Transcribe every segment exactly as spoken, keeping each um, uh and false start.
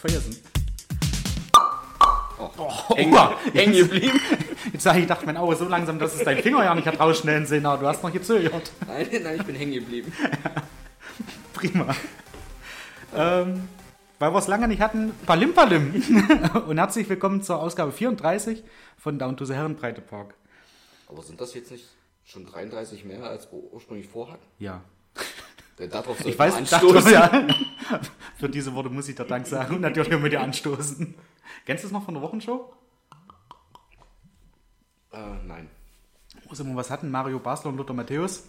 fast vergessen. Oh, oh, eng, eng geblieben. Jetzt sage ich, dachte mein Auge so langsam, dass es dein Finger ja nicht hat rausschnellen sehen, aber du hast noch gezögert. Nein, nein, ich bin hängen geblieben. Prima. Ähm, weil wir es lange nicht hatten, Palim Palim. Und herzlich willkommen zur Ausgabe vierunddreißig von Down to the Herrenbreite Park. Aber sind das jetzt nicht schon dreiunddreißig mehr, als wir ursprünglich vorhatten? Ja. Darauf soll ich, ich weiß, anstoßen. Ja. Für diese Worte muss ich da Dank sagen und natürlich mit dir anstoßen. Kennst du es noch von der Wochenshow? Äh, nein. Also, was hatten Mario Basler und Lothar Matthäus?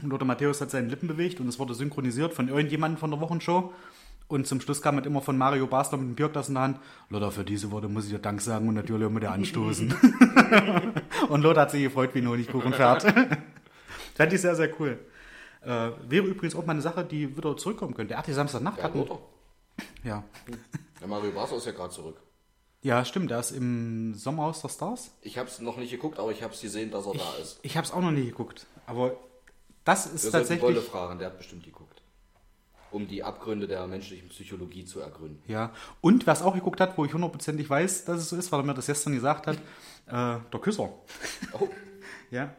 Und Lothar Matthäus hat seine Lippen bewegt und es wurde synchronisiert von irgendjemandem von der Wochenshow. Und zum Schluss kam es immer von Mario Basler mit dem Bierglas in der Hand. Lothar, für diese Worte muss ich dir Dank sagen und natürlich mit dir anstoßen. Und Lothar hat sich gefreut wie ein Honigkuchenpferd. Fand ich sehr, sehr cool. Äh, wäre übrigens auch mal eine Sache, die wieder zurückkommen könnte. Ach, die Samstagnacht ja, hatten. Lothar. Ja. Der Mario Basler ist ja gerade zurück. Ja, stimmt. Der ist im Sommer aus der Stars. Ich habe es noch nicht geguckt, aber ich habe es gesehen, dass er ich, da ist. Ich habe es auch noch nicht geguckt. Aber das ist wir tatsächlich... Wir sollten Bolle fragen, der hat bestimmt geguckt. Um die Abgründe der menschlichen Psychologie zu ergründen. Ja, und wer es auch geguckt hat, wo ich hundertprozentig weiß, dass es so ist, weil er mir das gestern gesagt hat, äh, der Küsser. Oh. Ja.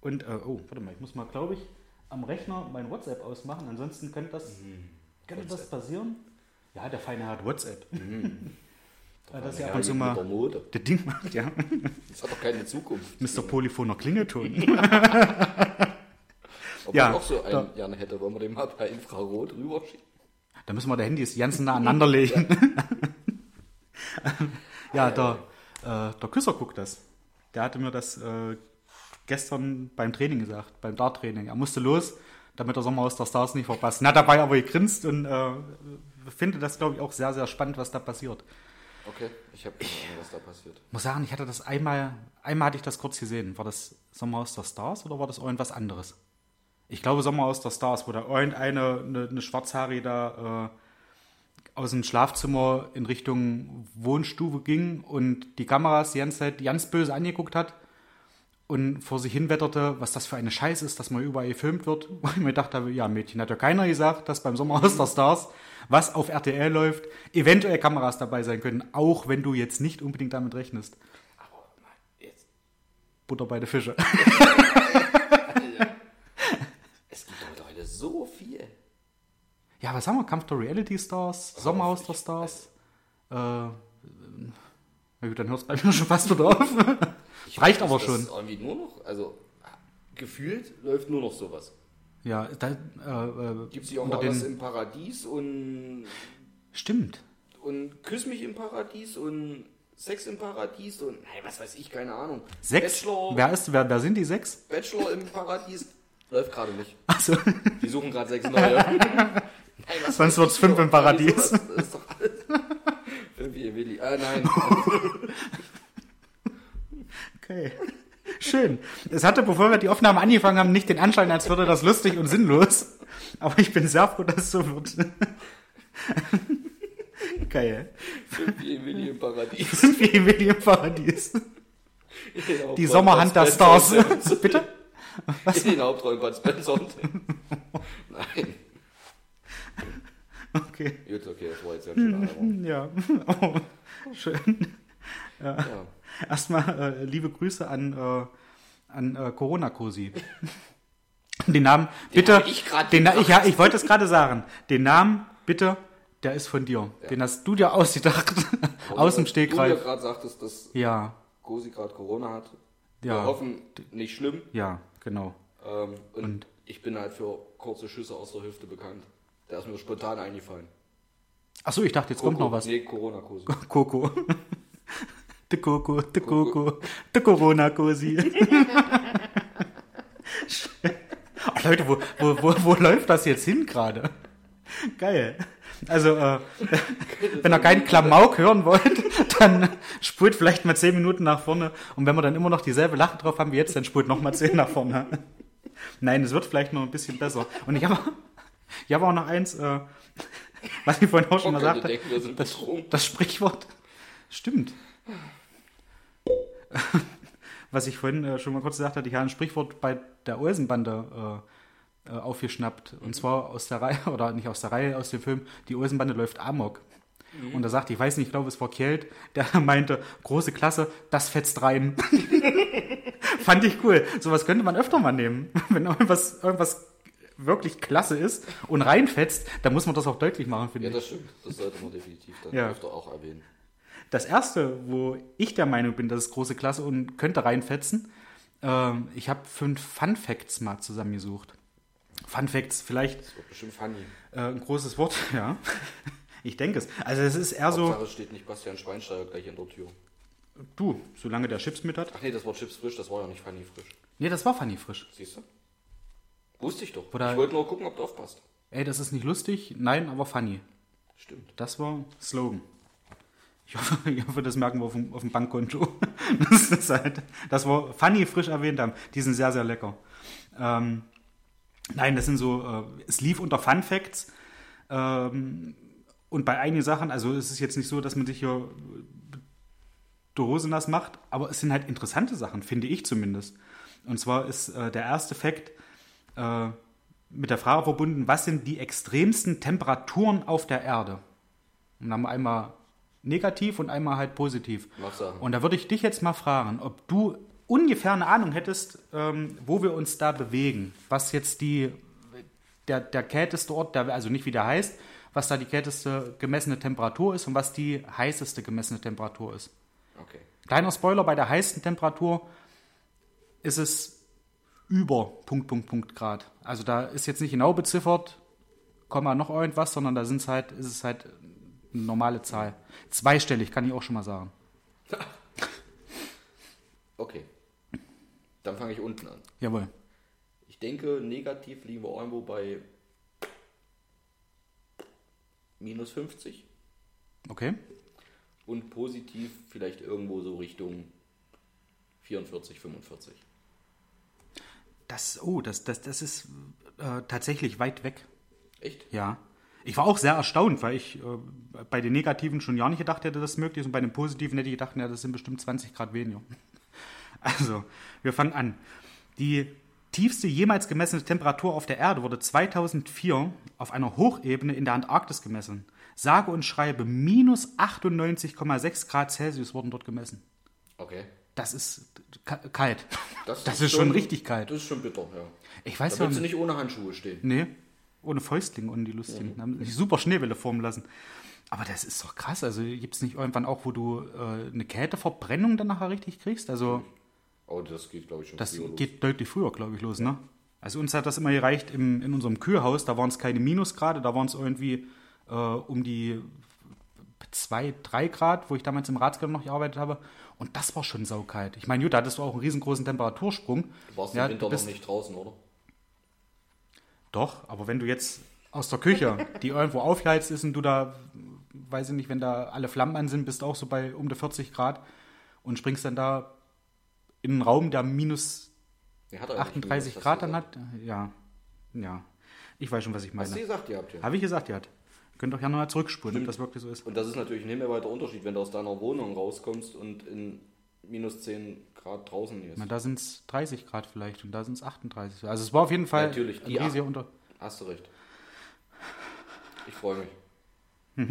Und, äh, oh, warte mal, ich muss mal, glaube ich... am Rechner mein WhatsApp ausmachen, ansonsten könnte das, mhm. könnte das passieren. Ja, der Feine hat WhatsApp. Mhm. Dass er ab und zu mal das Ding macht, ja. Das hat doch keine Zukunft. Mister Polyphoner Klingelton. Ob ja, man auch so einen da, gerne hätte, wollen wir den mal bei Infrarot rüberschicken. Da müssen wir die Handys ganz nah aneinander legen. Ja, der, äh, der Küsser guckt das. Der hatte mir das... Äh, gestern beim Training gesagt, beim Dart-Training. Er musste los, damit der Sommer aus der Stars nicht verpasst. Na, dabei aber gegrinst und äh, finde das, glaube ich, auch sehr, sehr spannend, was da passiert. Okay, ich habe keine Ahnung, was da passiert. Ich muss sagen, ich hatte das einmal, einmal hatte ich das kurz gesehen. War das Sommer aus der Stars oder war das irgendwas anderes? Ich glaube, Sommer aus der Stars, wo da irgendeine eine, eine Schwarzhaarige da äh, aus dem Schlafzimmer in Richtung Wohnstube ging und die Kameras die ganze Zeit ganz böse angeguckt hat. Und vor sich hin wetterte, was das für eine Scheiße ist, dass man überall gefilmt wird. Und ich mir dachte, ja Mädchen, hat ja keiner gesagt, dass beim Sommer aus der Stars, was auf R T L läuft, eventuell Kameras dabei sein können, auch wenn du jetzt nicht unbedingt damit rechnest. Aber jetzt... Butter bei den Fische. Es gibt doch heute so viel. Ja, was haben wir? Kampf der Reality Stars, oh, Sommer aus der Stars. Äh, na gut, dann hört es bei mir schon fast wieder auf. Ich Reicht weiß, aber schon. Das irgendwie nur noch, also gefühlt läuft nur noch sowas. Ja, da äh, gibt es ja auch noch was im Paradies und... Stimmt. Und Küss mich im Paradies und Sex im Paradies und... Nein, was weiß ich, keine Ahnung. Sechs? Bachelor, wer, ist, wer, wer sind die sechs? Bachelor im Paradies läuft gerade nicht. Achso. Die suchen gerade sechs neue. Nein, was sonst wird es fünf im Paradies. Das ist doch alles... Irgendwie Willi. Ah, nein. Okay, schön. Es hatte, bevor wir die Aufnahme angefangen haben, nicht den Anschein, als würde das lustig und sinnlos. Aber ich bin sehr froh, dass es so wird. Geil. Fünf Emily im Paradies. Fünf Emily im Paradies. Die Sommerhand der Stars. Bitte? Was? In den Hauptrollen Bud Spencer. Nein. Okay. Gut, okay, das war jetzt ja schon. Ja, oh, schön. Ja. Ja. Erstmal äh, liebe Grüße an, äh, an äh, Corona-Cosi. Den Namen, den bitte. Ich, den, ich, ja, ich wollte es gerade sagen. Den Namen, bitte, der ist von dir. Ja. Den hast du dir ausgedacht. Und aus dem Stegreif. Du mir gerade sagtest, dass ja. Cosi gerade Corona hat. Ja. Wir hoffen, nicht schlimm. Ja, genau. Ähm, und, und ich bin halt für kurze Schüsse aus der Hüfte bekannt. Der ist mir spontan eingefallen. Achso, ich dachte, jetzt Coco, kommt noch was. Nee, Corona-Cosi. Coco. De Coco, de Coco, de Corona-Cosi. Oh, Leute, wo, wo, wo, wo läuft das jetzt hin gerade? Geil. Also, äh, wenn ihr keinen Klamauk hören wollt, dann spult vielleicht mal zehn Minuten nach vorne. Und wenn wir dann immer noch dieselbe Lache drauf haben wie jetzt, dann spult nochmal zehn nach vorne. Nein, es wird vielleicht noch ein bisschen besser. Und ich habe ich hab auch noch eins, äh, was ich vorhin auch schon mal sagte. Das, das Sprichwort. Stimmt. Was ich vorhin äh, schon mal kurz gesagt hatte, ich habe ein Sprichwort bei der Olsenbande äh, äh, aufgeschnappt. Und zwar aus der Reihe, oder nicht aus der Reihe, aus dem Film, die Olsenbande läuft amok. Mhm. Und da sagte, ich weiß nicht, ich glaube, es war Kjeld, der meinte, große Klasse, das fetzt rein. Fand ich cool. Sowas könnte man öfter mal nehmen. Wenn irgendwas, irgendwas wirklich klasse ist und reinfetzt, dann muss man das auch deutlich machen, finde ich. Ja, das stimmt. Das sollte man definitiv dann ja. öfter auch erwähnen. Das erste, wo ich der Meinung bin, das ist große Klasse und könnte reinfetzen, ähm, ich habe fünf Fun Facts mal zusammengesucht. Fun Facts, vielleicht. Das wird bestimmt funny. Äh, ein großes Wort, ja. Ich denke es. Also es ist eher Hauptsache, so... Hauptsache steht nicht Bastian Schweinsteiger gleich in der Tür. Du, solange der Chips mit hat. Ach nee, das war Chips frisch, das war ja nicht Funny frisch. Nee, das war Funny frisch. Siehst du? Wusste ich doch. Oder ich wollte nur gucken, ob du aufpasst. Ey, das ist nicht lustig, nein, aber funny. Stimmt. Das war Slogan. Ich hoffe, ich hoffe das merken wir auf dem, auf dem Bankkonto. Das ist halt, dass wir Funny frisch erwähnt haben. Die sind sehr, sehr lecker. Ähm, nein, das sind so, äh, es lief unter Fun Facts. Ähm, und bei einigen Sachen, also es ist jetzt nicht so, dass man sich hier die Hose nass macht, aber es sind halt interessante Sachen, finde ich zumindest. Und zwar ist äh, der erste Fact äh, mit der Frage verbunden, was sind die extremsten Temperaturen auf der Erde? Und dann haben wir einmal negativ und einmal halt positiv. Und da würde ich dich jetzt mal fragen, ob du ungefähr eine Ahnung hättest, ähm, wo wir uns da bewegen. Was jetzt die, der, der kälteste Ort, der, also nicht wie der heißt, was da die kälteste gemessene Temperatur ist und was die heißeste gemessene Temperatur ist. Okay. Kleiner Spoiler, bei der heißen Temperatur ist es über Punkt, Punkt, Punkt Grad. Also da ist jetzt nicht genau beziffert, Komma noch irgendwas, sondern da sind's halt, ist es halt... normale Zahl. Zweistellig, kann ich auch schon mal sagen. Okay. Dann fange ich unten an. Jawohl. Ich denke, negativ liegen wir irgendwo bei minus fünfzig. Okay. Und positiv vielleicht irgendwo so Richtung vierundvierzig, fünfundvierzig. Das, oh, das, das, das ist äh, tatsächlich weit weg. Echt? Ja. Ich war auch sehr erstaunt, weil ich äh, bei den Negativen schon ja nicht gedacht hätte, dass es möglich ist. Und bei den Positiven hätte ich gedacht, na, das sind bestimmt zwanzig Grad weniger. Also, wir fangen an. Die tiefste jemals gemessene Temperatur auf der Erde wurde zweitausendvier auf einer Hochebene in der Antarktis gemessen. Sage und schreibe, minus achtundneunzig Komma sechs Grad Celsius wurden dort gemessen. Okay. Das ist k- kalt. Das, das ist, ist schon richtig kalt. Das ist schon bitter, ja. Ich weiß da ja willst nicht. Du nicht ohne Handschuhe stehen. Nee. Ohne Fäustlinge und die Lustigen. Ja. Haben sich super Schneebälle formen lassen. Aber das ist doch krass. Also gibt es nicht irgendwann auch, wo du äh, eine Kälteverbrennung dann nachher richtig kriegst? Also, oh, das geht, glaube ich, schon Das geht los. Deutlich früher, glaube ich, los. Ja. Ne? Also uns hat das immer gereicht im, in unserem Kühlhaus. Da waren es keine Minusgrade. Da waren es irgendwie äh, um die zwei, drei Grad, wo ich damals im Ratskeller noch gearbeitet habe. Und das war schon saukalt. Ich meine, gut, da hattest du auch einen riesengroßen Temperatursprung. Du warst ja, im Winter noch nicht draußen, oder? Doch, aber wenn du jetzt aus der Küche, die irgendwo aufgeheizt ist und du da, weiß ich nicht, wenn da alle Flammen an sind, bist du auch so bei um die vierzig Grad und springst dann da in einen Raum, der minus der hat achtunddreißig Grad dann hat. Ja, ja. Ich weiß schon, was ich meine. Hast du gesagt, ihr habt ja. Habe ich gesagt, ihr habt. Ihr könnt doch ja nochmal zurückspulen, ob das wirklich so ist. Und das ist natürlich ein himmelweiter Unterschied, wenn du aus deiner Wohnung rauskommst und in minus zehn Grad draußen ist. Na, da sind es dreißig Grad vielleicht und da sind es achtunddreißig. Also es war auf jeden Fall... Natürlich, die Acht. Unter- Hast du recht. Ich freue mich.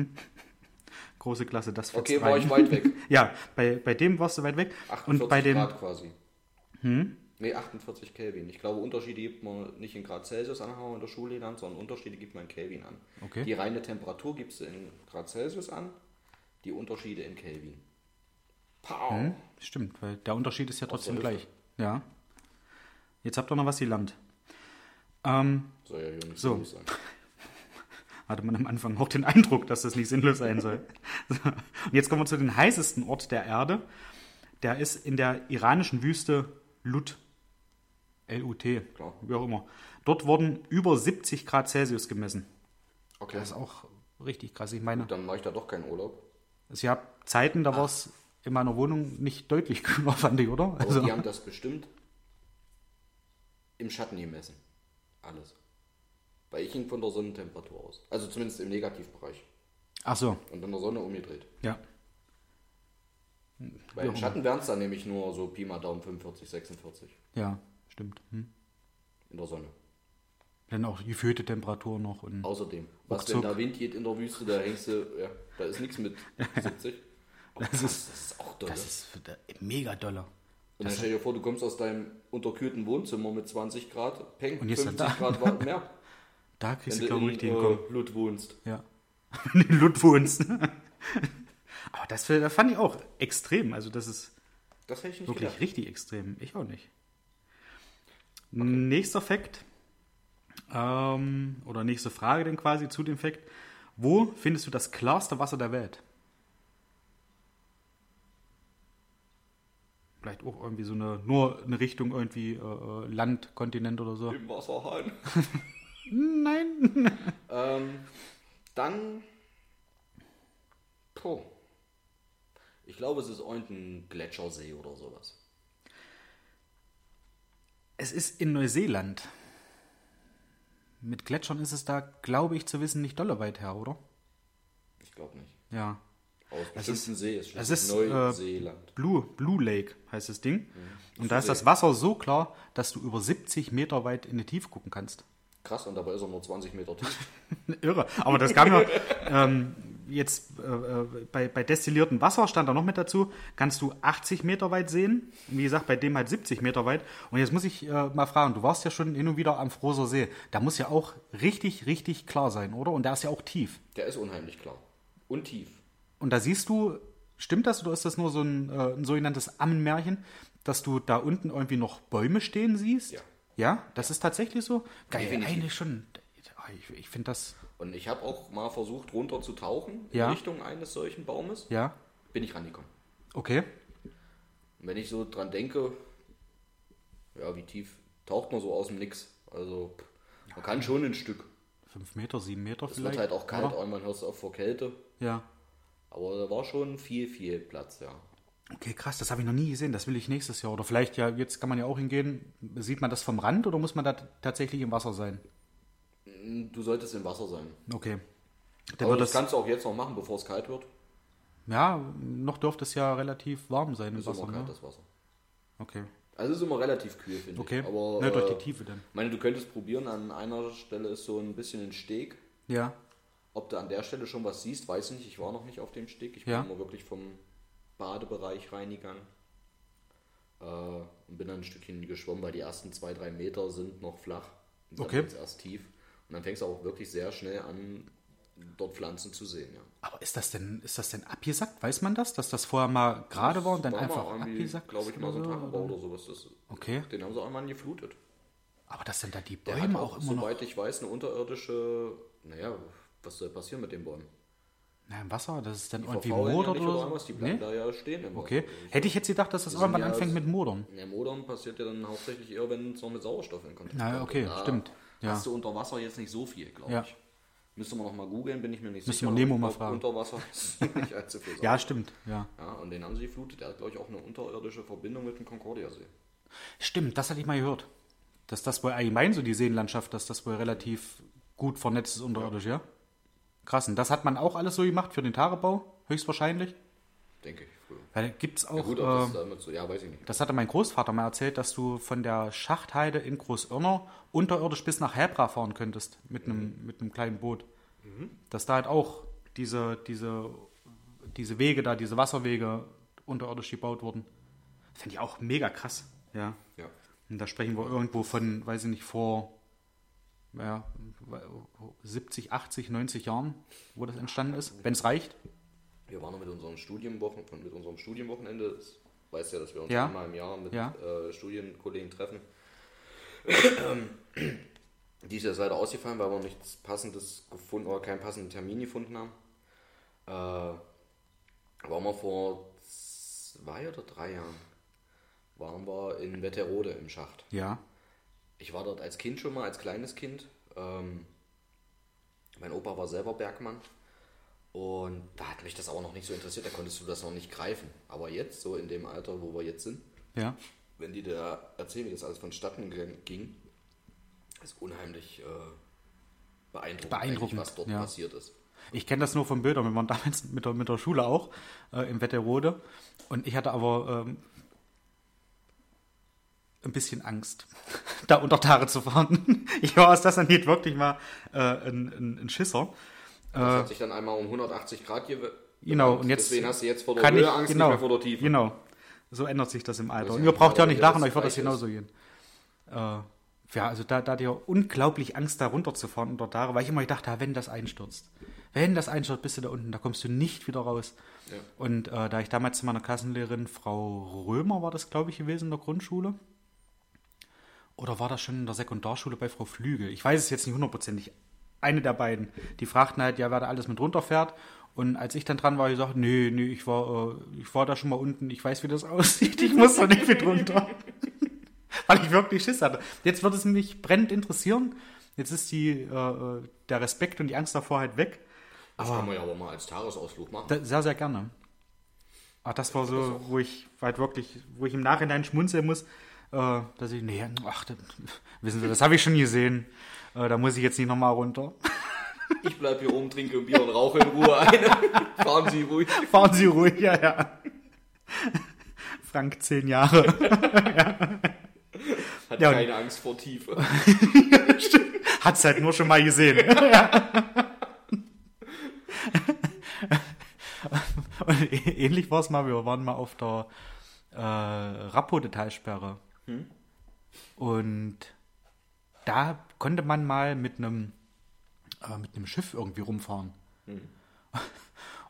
Große Klasse, das fetzt rein. Okay, war ich weit weg. Ja, bei, bei dem warst du weit weg. achtundvierzig und bei dem, Grad quasi. Hm? Nee, achtundvierzig Kelvin. Ich glaube, Unterschiede gibt man nicht in Grad Celsius an, haben wir in der Schule an, sondern Unterschiede gibt man in Kelvin an. Okay. Die reine Temperatur gibst du in Grad Celsius an, die Unterschiede in Kelvin. Hm, stimmt, weil der Unterschied ist ja trotzdem gleich. Ja. Jetzt habt ihr noch was gelernt. Ähm, soll ja hier nicht so sinnlos sein. Hatte man am Anfang auch den Eindruck, dass das nicht sinnlos sein soll. So. Und jetzt kommen wir zu dem heißesten Ort der Erde. Der ist in der iranischen Wüste Lut. L U T, klar. Wie auch immer. Dort wurden über siebzig Grad Celsius gemessen. Okay. Das ist auch richtig krass. Ich meine, gut, dann mache ich da doch keinen Urlaub. Also ich habe Zeiten, da war es in meiner Wohnung nicht deutlich kühler, fand ich, oder? Also die haben das bestimmt im Schatten gemessen. Alles. Weil ich hing von der Sonnentemperatur aus. Also zumindest im Negativbereich. Ach so. Und in der Sonne umgedreht. Ja. Weil im Schatten wären es dann nämlich nur so Pi mal Daumen fünfundvierzig, sechsundvierzig. Ja, stimmt. Hm. In der Sonne. Dann auch gefühlte Temperatur noch. Und außerdem, was Ruckzuck. Wenn da Wind geht in der Wüste, da hängst du, ja, da ist nichts mit siebzig. Oh, das, krass, ist, das ist auch doll. Das ist mega doller. Und dann stell dir vor, du kommst aus deinem unterkühlten Wohnzimmer mit zwanzig Grad, peng, und jetzt fünfzig Grad war mehr. Da kriegst wenn du, glaube ich, den Kopf. Wenn du in Lut wohnst. Ja. Wenn du in Lut wohnst. Aber das, das fand ich auch extrem. Also das ist das hätte ich nicht wirklich gedacht. Richtig extrem. Ich auch nicht. Okay. Nächster Fact. Ähm, oder nächste Frage dann quasi zu dem Fact. Wo findest du das klarste Wasser der Welt? Vielleicht auch irgendwie so eine, nur eine Richtung irgendwie äh, Land, Kontinent oder so. Im Wasserhahn. Nein. ähm, dann, oh. Ich glaube, es ist irgendein Gletschersee oder sowas. Es ist in Neuseeland. Mit Gletschern ist es da, glaube ich, zu wissen, nicht dolle weit her, oder? Ich glaube nicht. Ja. Aus bestimmten See ist schon Neuseeland. Äh, Blue, Blue Lake heißt das Ding. Mhm. Und da ist das Wasser so klar, dass du über siebzig Meter weit in die Tiefe gucken kannst. Krass, und dabei ist er nur zwanzig Meter tief. Irre, aber das kam ja ähm, jetzt äh, bei, bei destilliertem Wasser, stand da noch mit dazu, kannst du achtzig Meter weit sehen. Und wie gesagt, bei dem halt siebzig Meter weit. Und jetzt muss ich äh, mal fragen, du warst ja schon hin und wieder am Froser See. Da muss ja auch richtig, richtig klar sein, oder? Und der ist ja auch tief. Der ist unheimlich klar und tief. Und da siehst du, stimmt das oder ist das nur so ein, äh, ein sogenanntes Ammenmärchen, dass du da unten irgendwie noch Bäume stehen siehst? Ja. Ja, das ist tatsächlich so? Geil, nee, eigentlich schon. Ich, ich finde das... Und ich habe auch mal versucht, runter zu tauchen in ja. Richtung eines solchen Baumes. Ja. Bin ich rangekommen. Okay. Und wenn ich so dran denke, ja, wie tief taucht man so aus dem Nix? Also, man ja. kann schon ein Stück. Fünf Meter, sieben Meter das vielleicht. Es wird halt auch kalt, aber man hört es auch vor Kälte. Ja. Aber da war schon viel, viel Platz, ja. Okay, krass, das habe ich noch nie gesehen, das will ich nächstes Jahr. Oder vielleicht, ja, jetzt kann man ja auch hingehen. Sieht man das vom Rand oder muss man da t- tatsächlich im Wasser sein? Du solltest im Wasser sein. Okay. Dann aber das, das kannst du auch jetzt noch machen, bevor es kalt wird. Ja, noch dürfte es ja relativ warm sein im Wasser. Ist immer kalt, ne? Das Wasser. Okay. Also es ist immer relativ kühl, finde okay. ich. Okay, ne, durch die Tiefe dann. Ich meine, du könntest probieren, an einer Stelle ist so ein bisschen ein Steg. Ja. Ob du an der Stelle schon was siehst, weiß ich nicht. Ich war noch nicht auf dem Steg. Ich bin ja. immer wirklich vom Badebereich reingegangen äh, und bin dann ein Stückchen geschwommen, weil die ersten zwei, drei Meter sind noch flach. Und dann okay. ist erst tief. Und dann fängst du auch wirklich sehr schnell an, dort Pflanzen zu sehen. Ja. Aber ist das denn, ist das denn abgesackt? Weiß man das? Dass das vorher mal gerade war und dann war einfach abgesackt? Glaube ich, mal so ein Tagebau oder sowas. Das, okay. Den haben sie einmal geflutet. Aber das sind da die Bäume hat auch, auch immer soweit noch? Soweit ich weiß, eine unterirdische, naja, was soll passieren mit den Bäumen? Na, im Wasser, das ist dann die irgendwie modern ja oder, oder so? Die bleiben nee? da ja stehen im okay. Wasser. Hätte ich jetzt gedacht, dass das irgendwann ja anfängt mit Modern. Ne, Modern passiert ja dann hauptsächlich eher, wenn es noch mit Sauerstoff in Kontakt kommt. Na, okay, da stimmt. Ja. Hast du unter Wasser jetzt nicht so viel, glaube ja. ich. Müsste man noch mal googeln, bin ich mir nicht Müssen sicher. Müsste man Nemo mal fragen. Unter Wasser ist nicht allzu viel Sauerstoff. Ja, stimmt. Ja. ja. Und den haben sie geflutet. Der hat, glaube ich, auch eine unterirdische Verbindung mit dem Concordia-See. Stimmt, das hatte ich mal gehört. Dass das wohl allgemein so die Seenlandschaft, dass das wohl relativ gut vernetzt ist unterirdisch, ja? ja? Krass, und das hat man auch alles so gemacht für den Tagebau, höchstwahrscheinlich. Denke ich früher. Weil gibt's auch. Ja, gut, aber äh, das damit so, ja, weiß ich nicht. Das hatte mein Großvater mal erzählt, dass du von der Schachtheide in Großirner unterirdisch bis nach Hebra fahren könntest mit einem mhm. mit einem kleinen Boot. Mhm. Dass da halt auch diese, diese, diese Wege da, diese Wasserwege unterirdisch gebaut wurden. Finde ich auch mega krass. Ja. ja. Und da sprechen wir irgendwo von, weiß ich nicht, vor. Ja, siebzig, achtzig, neunzig Jahren, wo das entstanden ist, wenn es reicht. Wir waren noch mit unserem Studienwochenende, mit unserem Studienwochenende, das weißt ja, dass wir uns ja. einmal im Jahr mit ja. äh, Studienkollegen treffen. Die ist jetzt leider ausgefallen, weil wir nichts passendes gefunden oder keinen passenden Termin gefunden haben. Äh, waren wir vor zwei oder drei Jahren, waren wir in Wetterode im Schacht. Ja. Ich war dort als Kind schon mal, als kleines Kind. Ähm, mein Opa war selber Bergmann und da hat mich das auch noch nicht so interessiert, da konntest du das noch nicht greifen. Aber jetzt, so in dem Alter, wo wir jetzt sind, ja. wenn die da erzählen, wie das alles vonstatten ging, ist unheimlich äh, beeindruckend, beeindruckend was dort ja. passiert ist. Ich kenne das nur von Bildern, wir waren damals mit der, mit der Schule auch äh, im Wetterode und ich hatte aber... Ähm, ein bisschen Angst, da unter Tare zu fahren. Ich war aus das dann nicht wirklich mal äh, ein, ein, ein Schisser. Das äh, hat sich dann einmal um hundertachtzig Grad gewählt. Genau, und jetzt deswegen hast du jetzt vor der Höhe Angst, genau, nicht mehr vor der Tiefe. Genau, so ändert sich das im Alter. Das und ihr braucht ja nicht lachen, euch wird das genauso gehen. Äh, ja, also da, da hatte ich ja unglaublich Angst, da runterzufahren unter Tare, weil ich immer dachte, wenn das einstürzt, wenn das einstürzt, bist du da unten, da kommst du nicht wieder raus. Ja. Und äh, da ich damals zu meiner Klassenlehrerin, Frau Römer war das, glaube ich, gewesen in der Grundschule, oder war das schon in der Sekundarschule bei Frau Flügel? Ich weiß es jetzt nicht hundertprozentig. Eine der beiden. Die fragten halt, ja, wer da alles mit runterfährt. Und als ich dann dran war, ich sagte, nee, nee, ich war, äh, ich war da schon mal unten. Ich weiß, wie das aussieht. Ich muss da nicht mit runter. Weil ich wirklich Schiss hatte. Jetzt wird es mich brennend interessieren. Jetzt ist die, äh, der Respekt und die Angst davor halt weg. Das aber, kann man ja aber mal als Tagesausflug machen. Da, sehr, sehr gerne. Ach, das war so, wo ich halt wirklich, wo ich im Nachhinein schmunzeln muss. Dass ich, nee, ach, das, wissen Sie, das habe ich schon gesehen. Äh, da muss ich jetzt nicht nochmal runter. Ich bleibe hier oben, trinke ein Bier und rauche in Ruhe eine. Fahren Sie ruhig. Fahren Sie ruhig, ja, ja. Frank, zehn Jahre. Ja. Hat ja, keine Angst vor Tiefe. Hat es halt nur schon mal gesehen. Ja. Und ähnlich war es mal, wir waren mal auf der Äh, Rappo-Detailsperre. Hm. Und da konnte man mal mit einem äh, mit einem Schiff irgendwie rumfahren. Hm.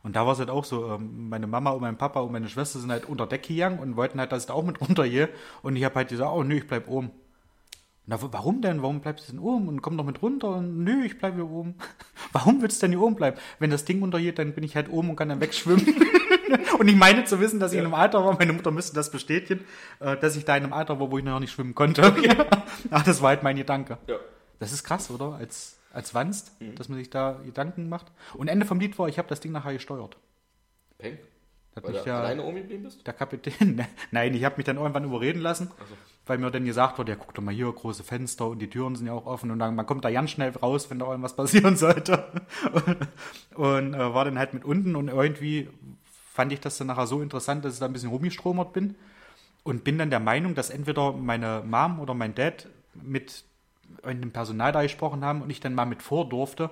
Und da war es halt auch so, äh, meine Mama und mein Papa und meine Schwester sind halt unter Deck gegangen und wollten halt, dass ich da auch mit runtergehe. Und ich habe halt gesagt, oh nö, ich bleib oben. Na, warum denn? Warum bleibst du denn oben? Und komm doch mit runter. Und nö, ich bleib hier oben. Warum willst du denn hier oben bleiben? Wenn das Ding untergeht, dann bin ich halt oben und kann dann wegschwimmen. Und ich meine zu wissen, dass ich ja. in einem Alter war, meine Mutter müsste das bestätigen, dass ich da in einem Alter war, wo ich noch nicht schwimmen konnte. Okay. Ach, das war halt mein Gedanke. Ja. Das ist krass, oder? Als, als Wanst, mhm. dass man sich da Gedanken macht. Und Ende vom Lied war, ich habe das Ding nachher gesteuert. Peng? Weil du ja alleine oben geblieben bist? Der Kapitän. Nein, ich habe mich dann irgendwann überreden lassen, also. Weil mir dann gesagt wurde, ja guck doch mal hier, große Fenster und die Türen sind ja auch offen und dann, man kommt da ganz schnell raus, wenn da irgendwas passieren sollte. Und, und äh, war dann halt mit unten und irgendwie fand ich das dann nachher so interessant, dass ich da ein bisschen rumgestromert bin und bin dann der Meinung, dass entweder meine Mom oder mein Dad mit einem Personal da gesprochen haben und ich dann mal mit vor durfte.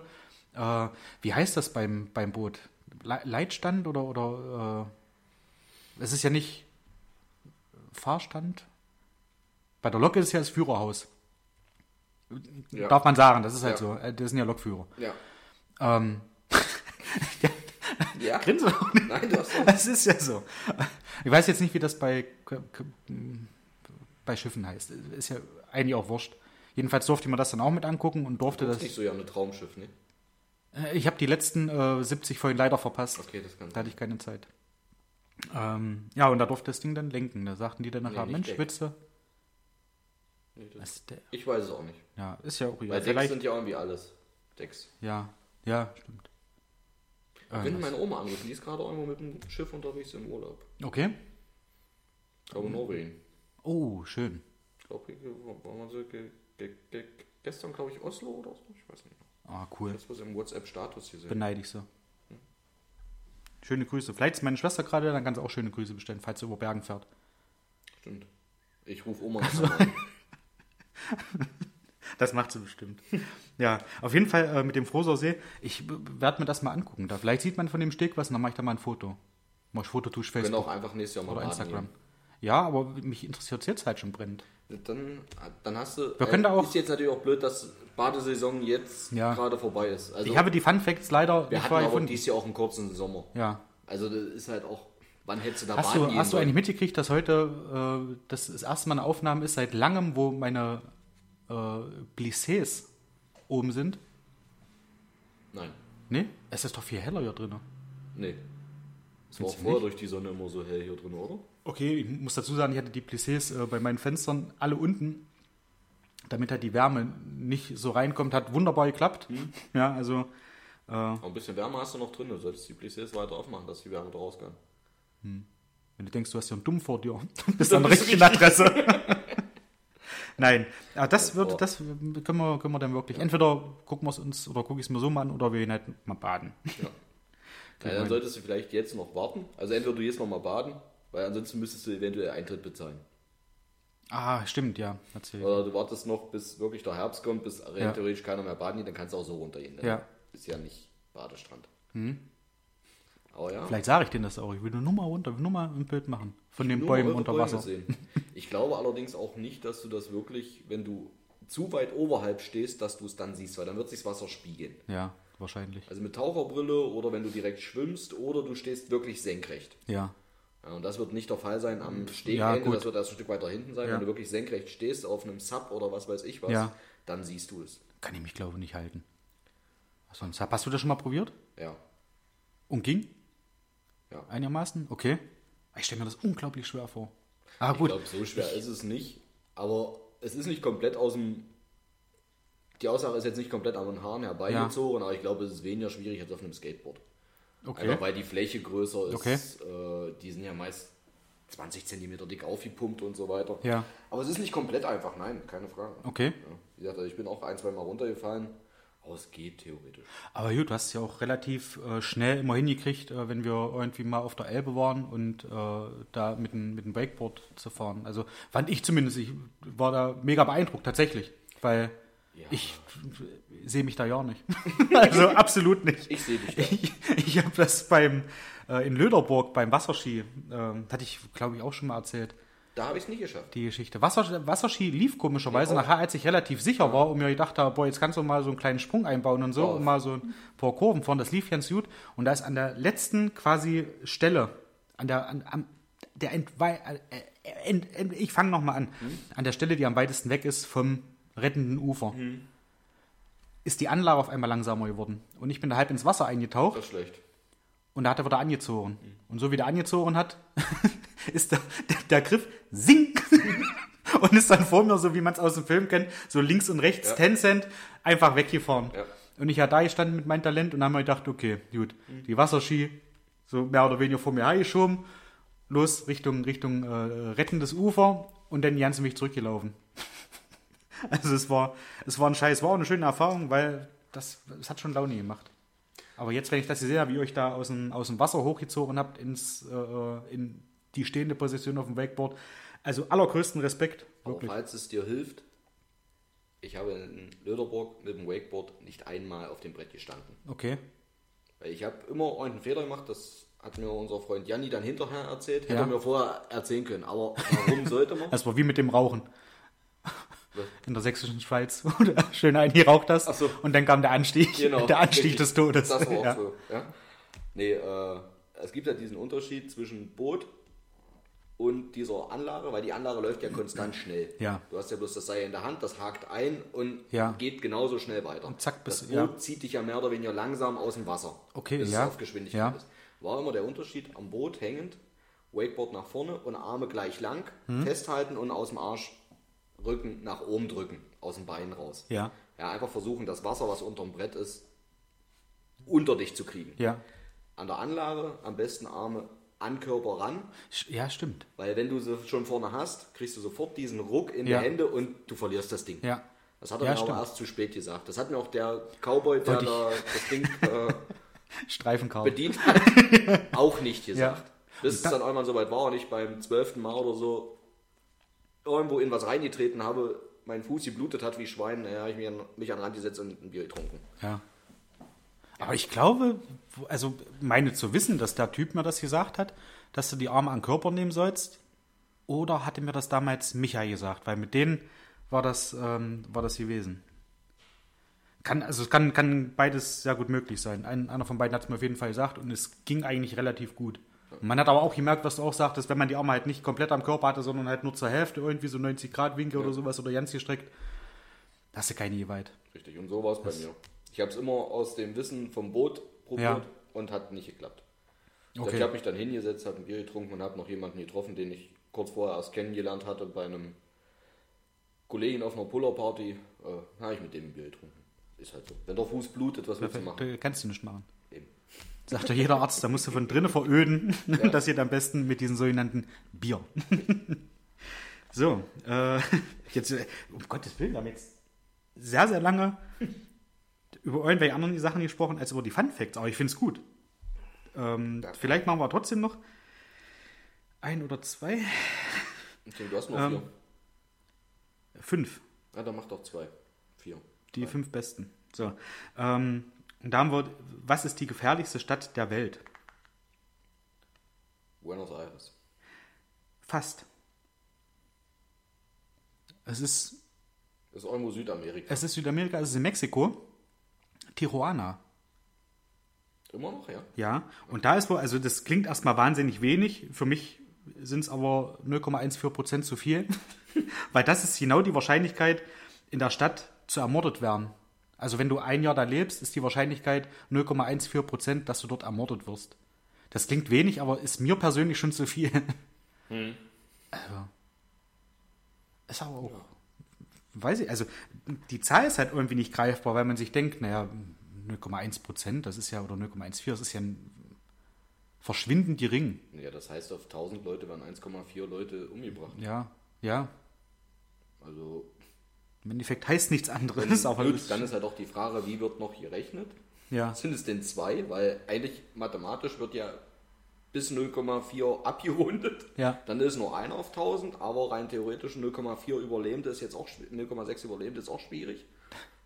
Äh, wie heißt das beim, beim Boot? Le- Leitstand oder, oder äh, es ist ja nicht Fahrstand. Bei der Lok ist es ja das Führerhaus. Ja. Darf man sagen, das ist halt ja. so. Das sind ja Lokführer. Ja. Ähm, ja. Ja. Grinsen auch nicht. Nein, du hast auch. Das ist ja so. Ich weiß jetzt nicht, wie das bei, bei Schiffen heißt. Ist ja eigentlich auch wurscht. Jedenfalls durfte man das dann auch mit angucken und durfte das. Das ist nicht so ja ein Traumschiff, ne? Ich habe die letzten äh, siebzig vorhin leider verpasst. Okay, das kann Da hatte ich keine Zeit. Ähm, ja, und da durfte das Ding dann lenken. Da sagten die dann nachher, nee, Mensch, Spitze. Nee, ich weiß es auch nicht. Ja, ist ja auch real. Weil Decks Vielleicht... sind ja irgendwie alles. Decks. Ja, ja, stimmt. Ich bin meine Oma angerufen, die ist gerade irgendwo mit dem Schiff unterwegs im Urlaub. Okay. Ich glaube in Norwegen. Oh, schön. Ich glaube, gestern glaube ich Oslo oder so, ich weiß nicht. Ah, cool. Das was im WhatsApp-Status hier sehen. Beneide ich so. Hm. Schöne Grüße. Vielleicht ist meine Schwester gerade, dann kann sie auch schöne Grüße bestellen, falls sie über Bergen fährt. Stimmt. Ich rufe Oma also. an. Das macht sie bestimmt. Ja, auf jeden Fall äh, mit dem Frohsausee. Ich b- werde mir das mal angucken. Da vielleicht sieht man von dem Steg was und dann mache ich da mal ein Foto. Mach ich Foto, tue ich Facebook. Können auch einfach nächstes Jahr mal oder Instagram. Ja, aber mich interessiert es jetzt halt schon brennend. Dann, dann hast du... Wir können äh, da auch... Ist jetzt natürlich auch blöd, dass Badesaison jetzt ja. gerade vorbei ist. Also, ich habe die Fun Facts leider... Wir hatten aber dieses Jahr auch einen kurzen Sommer. Ja. Also das ist halt auch... Wann hättest du da hast baden du, Hast du eigentlich mitgekriegt, dass heute äh, das, das erste Mal eine Aufnahme ist seit langem, wo meine... Plissés oben sind? Nein. Nee? Es ist doch viel heller hier drin. Nee. Es war auch vorher durch die Sonne immer so hell hier drin, oder? Okay, ich muss dazu sagen, ich hatte die Plissés äh, bei meinen Fenstern alle unten, damit halt die Wärme nicht so reinkommt. Hat wunderbar geklappt. Hm. Ja, also... Äh, Aber ein bisschen Wärme hast du noch drin. Du solltest die Plissés weiter aufmachen, dass die Wärme draus kann. Hm. Wenn du denkst, du hast ja einen Dumm vor dir, dann bist du an der richtigen Adresse. Nein, ah, das wird, das können wir, können wir dann wirklich. Ja. Entweder gucken wir es uns oder gucke ich es mir so mal an oder wir gehen halt mal baden. Ja. Ja, dann solltest du vielleicht jetzt noch warten. Also entweder du gehst noch mal baden, weil ansonsten müsstest du eventuell Eintritt bezahlen. Ah, stimmt, ja. Erzähl. Oder du wartest noch, bis wirklich der Herbst kommt, bis rein ja. theoretisch keiner mehr baden geht, dann kannst du auch so runtergehen. Dann ja. Ist ja nicht Badestrand. Hm. Aber ja. Vielleicht sage ich denen das auch. Ich will nur mal runter, nur mal ein Bild machen von ich den Bäumen unter Bäume Wasser. Sehen. Ich glaube allerdings auch nicht, dass du das wirklich, wenn du zu weit oberhalb stehst, dass du es dann siehst, weil dann wird sich das Wasser spiegeln. Ja, wahrscheinlich. Also mit Taucherbrille oder wenn du direkt schwimmst oder du stehst wirklich senkrecht. Ja. Ja, und das wird nicht der Fall sein am Stegende, ja, das wird erst ein Stück weiter hinten sein. Ja. Wenn du wirklich senkrecht stehst auf einem Sub oder was weiß ich was, ja. dann siehst du es. Kann ich mich, glaube ich, nicht halten. Achso, ein Sub. Hast du das schon mal probiert? Ja. Und ging? Ja. Einigermaßen? Okay. Ich stelle mir das unglaublich schwer vor. Ah, gut. Ich glaube, so schwer ich ist es nicht. Aber es ist nicht komplett aus dem... Die Aussage ist jetzt nicht komplett an den Haaren herbeigezogen, ja. aber ich glaube, es ist weniger schwierig als auf einem Skateboard. Okay. Einfach weil die Fläche größer ist. Okay. Äh, die sind ja meist zwanzig Zentimeter dick aufgepumpt und so weiter. Ja. Aber es ist nicht komplett einfach, nein, keine Frage. Okay. Ja. Wie gesagt, ich bin auch ein, zwei Mal runtergefallen. Aber es geht theoretisch. Aber gut, du hast es ja auch relativ äh, schnell immer hingekriegt, äh, wenn wir irgendwie mal auf der Elbe waren und äh, da mit dem mit dem Wakeboard zu fahren. Also fand ich zumindest, ich war da mega beeindruckt, tatsächlich. Weil... Ja. Ich sehe mich da ja nicht. Also absolut nicht. Ich sehe dich da. Ich, ich habe das beim äh, in Löderburg beim Wasserski, ähm, hatte ich glaube ich auch schon mal erzählt. Da habe ich es nicht geschafft. Die Geschichte. Wasser, Wasserski lief komischerweise ja, nachher, als ich relativ sicher ja. war und mir gedacht habe, boah, jetzt kannst du mal so einen kleinen Sprung einbauen und so ja. und mal so ein paar Kurven fahren. Das lief ganz gut. Und da ist an der letzten quasi Stelle, an der, an, an, der Entwei- äh, ent, ent, ich fange nochmal an, mhm. an der Stelle, die am weitesten weg ist vom rettenden Ufer, mhm. ist die Anlage auf einmal langsamer geworden. Und ich bin da halb ins Wasser eingetaucht. Das ist schlecht. Und da hat er wieder angezogen. Mhm. Und so wie der angezogen hat, ist der, der, der Griff sink und ist dann vor mir, so wie man es aus dem Film kennt, so links und rechts ja. Tencent einfach weggefahren. Ja. Und ich habe da gestanden mit meinem Talent und dann habe ich gedacht, okay, gut, mhm. die Wasserski so mehr oder weniger vor mir hergeschoben, los Richtung, Richtung äh, rettendes Ufer und dann die ganze mich zurückgelaufen. Also es war, es war ein Scheiß, war auch eine schöne Erfahrung, weil das, das hat schon Laune gemacht. Aber jetzt, wenn ich das gesehen habe, wie ihr euch da aus dem, aus dem Wasser hochgezogen habt, ins, äh, in die stehende Position auf dem Wakeboard, also allergrößten Respekt. Wirklich. Aber falls es dir hilft, ich habe in Löderburg mit dem Wakeboard nicht einmal auf dem Brett gestanden. Okay. Weil ich habe immer einen Fehler gemacht, das hat mir unser Freund Janni dann hinterher erzählt, hätte ja. er mir vorher erzählen können, aber warum sollte man? Das war wie mit dem Rauchen. In der sächsischen Schweiz, wo du schön eingeraucht hast. Ach so. Und dann kam der Anstieg, genau. der Anstieg des Todes. Das war auch ja. so. Ja? Nee, äh, es gibt ja diesen Unterschied zwischen Boot und dieser Anlage, weil die Anlage läuft ja konstant schnell. Ja. Du hast ja bloß das Seil in der Hand, das hakt ein und ja. geht genauso schnell weiter. Und zack, bis, das Boot ja. zieht dich ja mehr oder weniger langsam aus dem Wasser, okay, bis ja. es auf Geschwindigkeit ja. ist. War immer der Unterschied am Boot hängend, Wakeboard nach vorne und Arme gleich lang, hm. festhalten und aus dem Arsch Rücken nach oben drücken, aus dem Bein raus. Ja. Ja, einfach versuchen, das Wasser, was unterm Brett ist, unter dich zu kriegen. Ja. An der Anlage am besten Arme an Körper ran. Ja, stimmt. Weil wenn du sie schon vorne hast, kriegst du sofort diesen Ruck in ja. die Hände und du verlierst das Ding. Ja. Das hat er ja, mir stimmt. aber erst zu spät gesagt. Das hat mir auch der Cowboy, der da das Ding äh, Streifenkau bedient hat, auch nicht gesagt. Ja. Bis es dann irgendwann soweit war und ich beim zwölften Mal oder so irgendwo in was reingetreten habe, mein Fuß geblutet hat wie Schwein, ja, ich mich an, mich an den Rand gesetzt und ein Bier getrunken. Ja. Aber ich glaube, also meine zu wissen, dass der Typ mir das gesagt hat, dass du die Arme an den Körper nehmen sollst, oder hatte mir das damals Michael gesagt, weil mit denen war das, ähm, war das gewesen. Kann, also es kann, kann beides sehr gut möglich sein. Ein, einer von beiden hat es mir auf jeden Fall gesagt und es ging eigentlich relativ gut. Man hat aber auch gemerkt, was du auch sagtest, wenn man die Arme halt nicht komplett am Körper hatte, sondern halt nur zur Hälfte, irgendwie so neunzig Grad Winkel ja. oder sowas oder ganz gestreckt, hast du keine Gewalt. Richtig, und so war es bei mir. Ich habe es immer aus dem Wissen vom Boot probiert ja. und hat nicht geklappt. Also okay. Ich habe mich dann hingesetzt, habe ein Bier getrunken und habe noch jemanden getroffen, den ich kurz vorher erst kennengelernt hatte bei einem Kollegen auf einer Pullerparty. Äh, habe ich mit dem ein Bier getrunken. Ist halt so. Wenn der Fuß blutet, was willst du machen? Kannst du nicht machen. Eben. Sagt doch jeder Arzt, da musst du von drinnen veröden. Ja. Das geht am besten mit diesem sogenannten Bier. So, äh, jetzt, um Gottes Willen, wir haben jetzt sehr, sehr lange über irgendwelche anderen Sachen gesprochen, als über die Fun Facts. Aber ich finde es gut. Ähm, vielleicht machen wir trotzdem noch ein oder zwei. Okay, du hast noch ähm, vier. Fünf. Ah, dann mach doch zwei. Vier. Die fünf besten. So. Ähm, und da haben wir, was ist die gefährlichste Stadt der Welt? Buenos Aires. Fast. Es ist... Es ist irgendwo Südamerika. Es ist Südamerika, es ist in Mexiko. Tijuana. Immer noch, ja. Ja, und okay. Da ist wohl, also das klingt erstmal wahnsinnig wenig. Für mich sind es aber null Komma vierzehn Prozent zu viel. Weil das ist genau die Wahrscheinlichkeit, in der Stadt zu ermordet werden. Also wenn du ein Jahr da lebst, ist die Wahrscheinlichkeit null Komma vierzehn Prozent, dass du dort ermordet wirst. Das klingt wenig, aber ist mir persönlich schon zu viel. Hm. Also, ist aber auch... Ja. Weiß ich, also die Zahl ist halt irgendwie nicht greifbar, weil man sich denkt, naja, null Komma eins Prozent, das ist ja, oder null Komma vierzehn, das ist ja ein verschwindend gering. Ja, das heißt, auf tausend Leute waren eins Komma vier Leute umgebracht. Ja, ja. Also... Im Endeffekt heißt nichts anderes. Aber gut, dann ist halt auch die Frage, wie wird noch gerechnet? Ja. Sind es denn zwei? Weil eigentlich mathematisch wird ja bis null Komma vier abgerundet. Ja. Dann ist nur einer auf tausend, aber rein theoretisch null Komma vier Überlebende ist jetzt auch null Komma sechs Überlebende ist auch schwierig.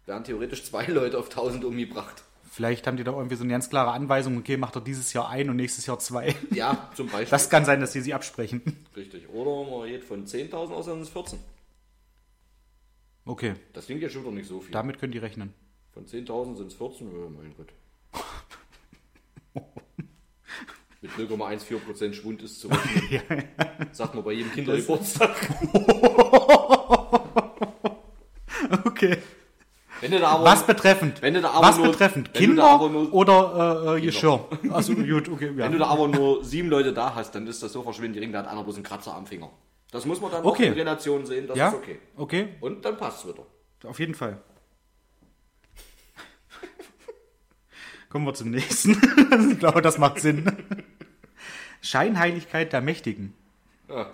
Werden theoretisch zwei Leute auf tausend umgebracht. Vielleicht haben die da irgendwie so eine ganz klare Anweisung, okay, macht doch dieses Jahr ein und nächstes Jahr zwei. Ja, zum Beispiel. Das kann sein, dass die sie absprechen. Richtig. Oder man geht von zehntausend aus, dann sind es vierzehn. Okay. Das klingt ja schon doch nicht so viel. Damit können die rechnen. Von zehntausend sind es vierzehn, oh mein Gott. Mit null Komma vierzehn Prozent Schwund ist zu rechnen. Ja, ja. Sagt man bei jedem Kindergeburtstag. Okay. Wenn du da aber, was betreffend? Wenn du da aber was nur, betreffend? Kinder nur, oder äh, Geschirr? Also, gut, okay, ja. Wenn du da aber nur sieben Leute da hast, dann ist das so verschwindend gering, da hat einer bloß einen Kratzer am Finger. Das muss man dann okay. Auch in Relation sehen, das ja? Ist okay. Okay. Und dann passt es wieder. Auf jeden Fall. Kommen wir zum nächsten. Ich glaube, das macht Sinn. Scheinheiligkeit der Mächtigen. Ja.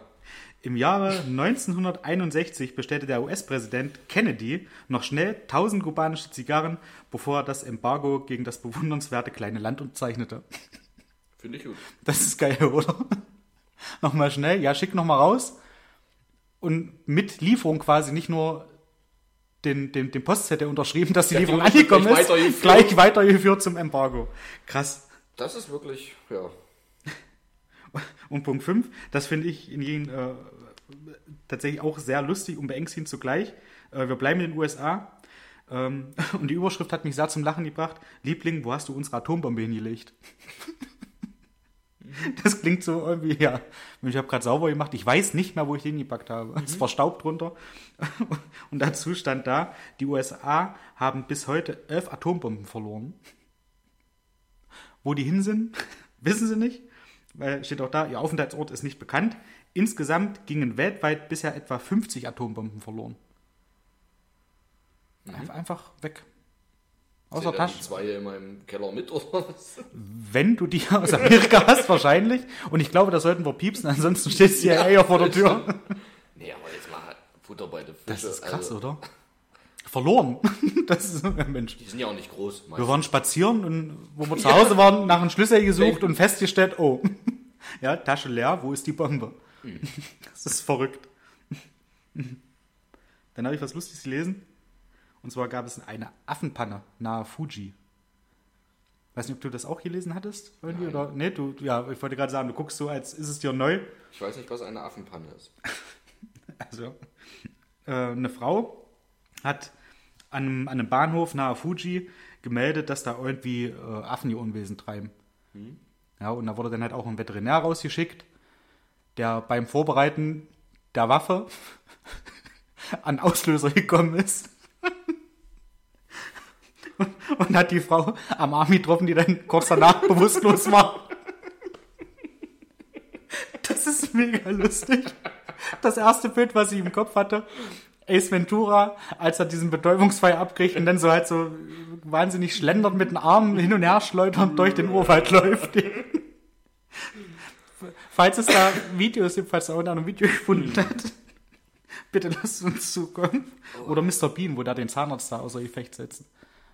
Im Jahre neunzehnhunderteinundsechzig bestellte der U S-Präsident Kennedy noch schnell tausend kubanische Zigarren, bevor er das Embargo gegen das bewundernswerte kleine Land unterzeichnete. Finde ich gut. Das ist geil, oder? Nochmal schnell, ja, schick nochmal raus. Und mit Lieferung quasi nicht nur den, den, den Postzettel unterschrieben, dass die ja, Lieferung die angekommen ist, weitergeführt. Gleich weitergeführt zum Embargo. Krass. Das ist wirklich, ja. Und Punkt fünf, das finde ich in jedem äh, tatsächlich auch sehr lustig und beängstigend zugleich. Äh, wir bleiben in den U S A. Ähm, und die Überschrift hat mich sehr zum Lachen gebracht. Liebling, wo hast du unsere Atombombe hingelegt? Das klingt so irgendwie, ja, ich habe gerade sauber gemacht, ich weiß nicht mehr, wo ich den gepackt habe. Mhm. Es war Staub drunter. Und dazu stand da, die U S A haben bis heute elf Atombomben verloren. Wo die hin sind, wissen sie nicht, weil steht auch da, ihr Aufenthaltsort ist nicht bekannt. Insgesamt gingen weltweit bisher etwa fünfzig Atombomben verloren. Mhm. Einfach weg. Außer sind Tasche. Die zwei in meinem Keller mit oder was? Wenn du die aus Amerika hast, wahrscheinlich. Und ich glaube, da sollten wir piepsen, ansonsten steht sie ja eher vor der Tür. Nee, aber jetzt mal Futter bei der Fische. Das ist krass, also. Oder? Verloren. Das ist ein Mensch. Die sind ja auch nicht groß. Meistens. Wir waren spazieren und wo wir zu Hause waren, nach einem Schlüssel gesucht und festgestellt, oh, ja, Tasche leer, wo ist die Bombe? Hm. Das ist verrückt. Dann habe ich was Lustiges gelesen. Und zwar gab es eine Affenpanne nahe Fuji. Weiß nicht, ob du das auch gelesen hattest? Irgendwie? Oder? Nee, du, ja, ich wollte gerade sagen, du guckst so, als ist es dir neu. Ich weiß nicht, was eine Affenpanne ist. Also, äh, eine Frau hat an einem, an einem Bahnhof nahe Fuji gemeldet, dass da irgendwie äh, Affen ihr Unwesen treiben. Hm. Ja, und da wurde dann halt auch ein Veterinär rausgeschickt, der beim Vorbereiten der Waffe an Auslöser gekommen ist. Und hat die Frau am Arm getroffen, die dann kurz danach bewusstlos war. Das ist mega lustig. Das erste Bild, was ich im Kopf hatte, Ace Ventura, als er diesen Betäubungsfall abkriegt und dann so halt so wahnsinnig schlendernd mit den Armen hin und her schleudernd durch den Urwald läuft. Falls es da Videos gibt, falls er auch noch ein Video gefunden hat, bitte lasst uns zukommen. Oder Mister Bean, wo da den Zahnarzt da außer Gefecht setzt.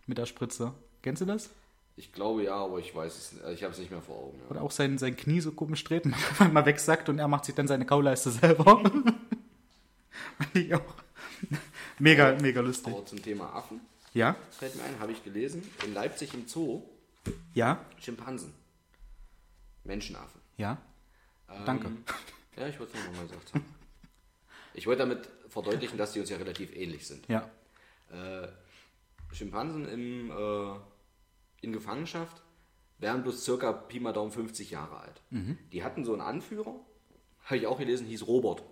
Mit der Spritze. Kennst du das? Ich glaube ja, aber ich weiß es nicht. Ich habe es nicht mehr vor Augen. Ja. Oder auch sein, sein Knie so komisch dreht, wenn man wegsackt und er macht sich dann seine Kauleiste selber. Fand ich auch mega, oh, mega lustig. Oh, zum Thema Affen. Ja. Fällt mir ein, habe ich gelesen. In Leipzig im Zoo. Ja. Schimpansen. Menschenaffen. Ja. Ähm, Danke. Ja, ich wollte es nochmal gesagt haben. Ich wollte damit verdeutlichen, dass die uns ja relativ ähnlich sind. Ja. Äh, Schimpansen im, äh, in Gefangenschaft wären bloß circa Pi mal Daumen fünfzig Jahre alt. Mhm. Die hatten so einen Anführer, habe ich auch gelesen, hieß Robert.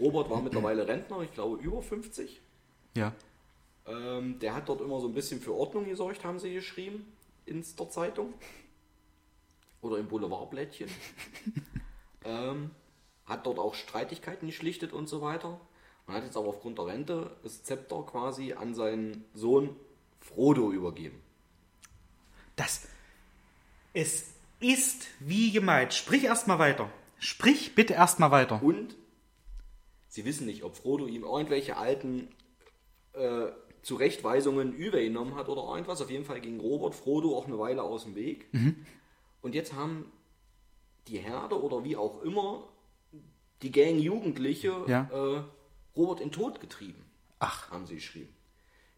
Robert war mittlerweile Rentner, ich glaube über fünfzig. Ja. Ähm, der hat dort immer so ein bisschen für Ordnung gesorgt, haben sie geschrieben, in der Zeitung. Oder im Boulevardblättchen. ähm, hat dort auch Streitigkeiten geschlichtet und so weiter. Man hat jetzt aber aufgrund der Rente das Zepter quasi an seinen Sohn Frodo übergeben. Das es ist wie gemeint. Sprich erstmal weiter. Sprich bitte erstmal weiter. Und sie wissen nicht, ob Frodo ihm irgendwelche alten äh, Zurechtweisungen übergenommen hat oder irgendwas. Auf jeden Fall ging Robert Frodo auch eine Weile aus dem Weg. Mhm. Und jetzt haben die Herde oder wie auch immer die Gang Jugendliche ja. äh, Robert in Tod getrieben. Ach. Haben sie geschrieben.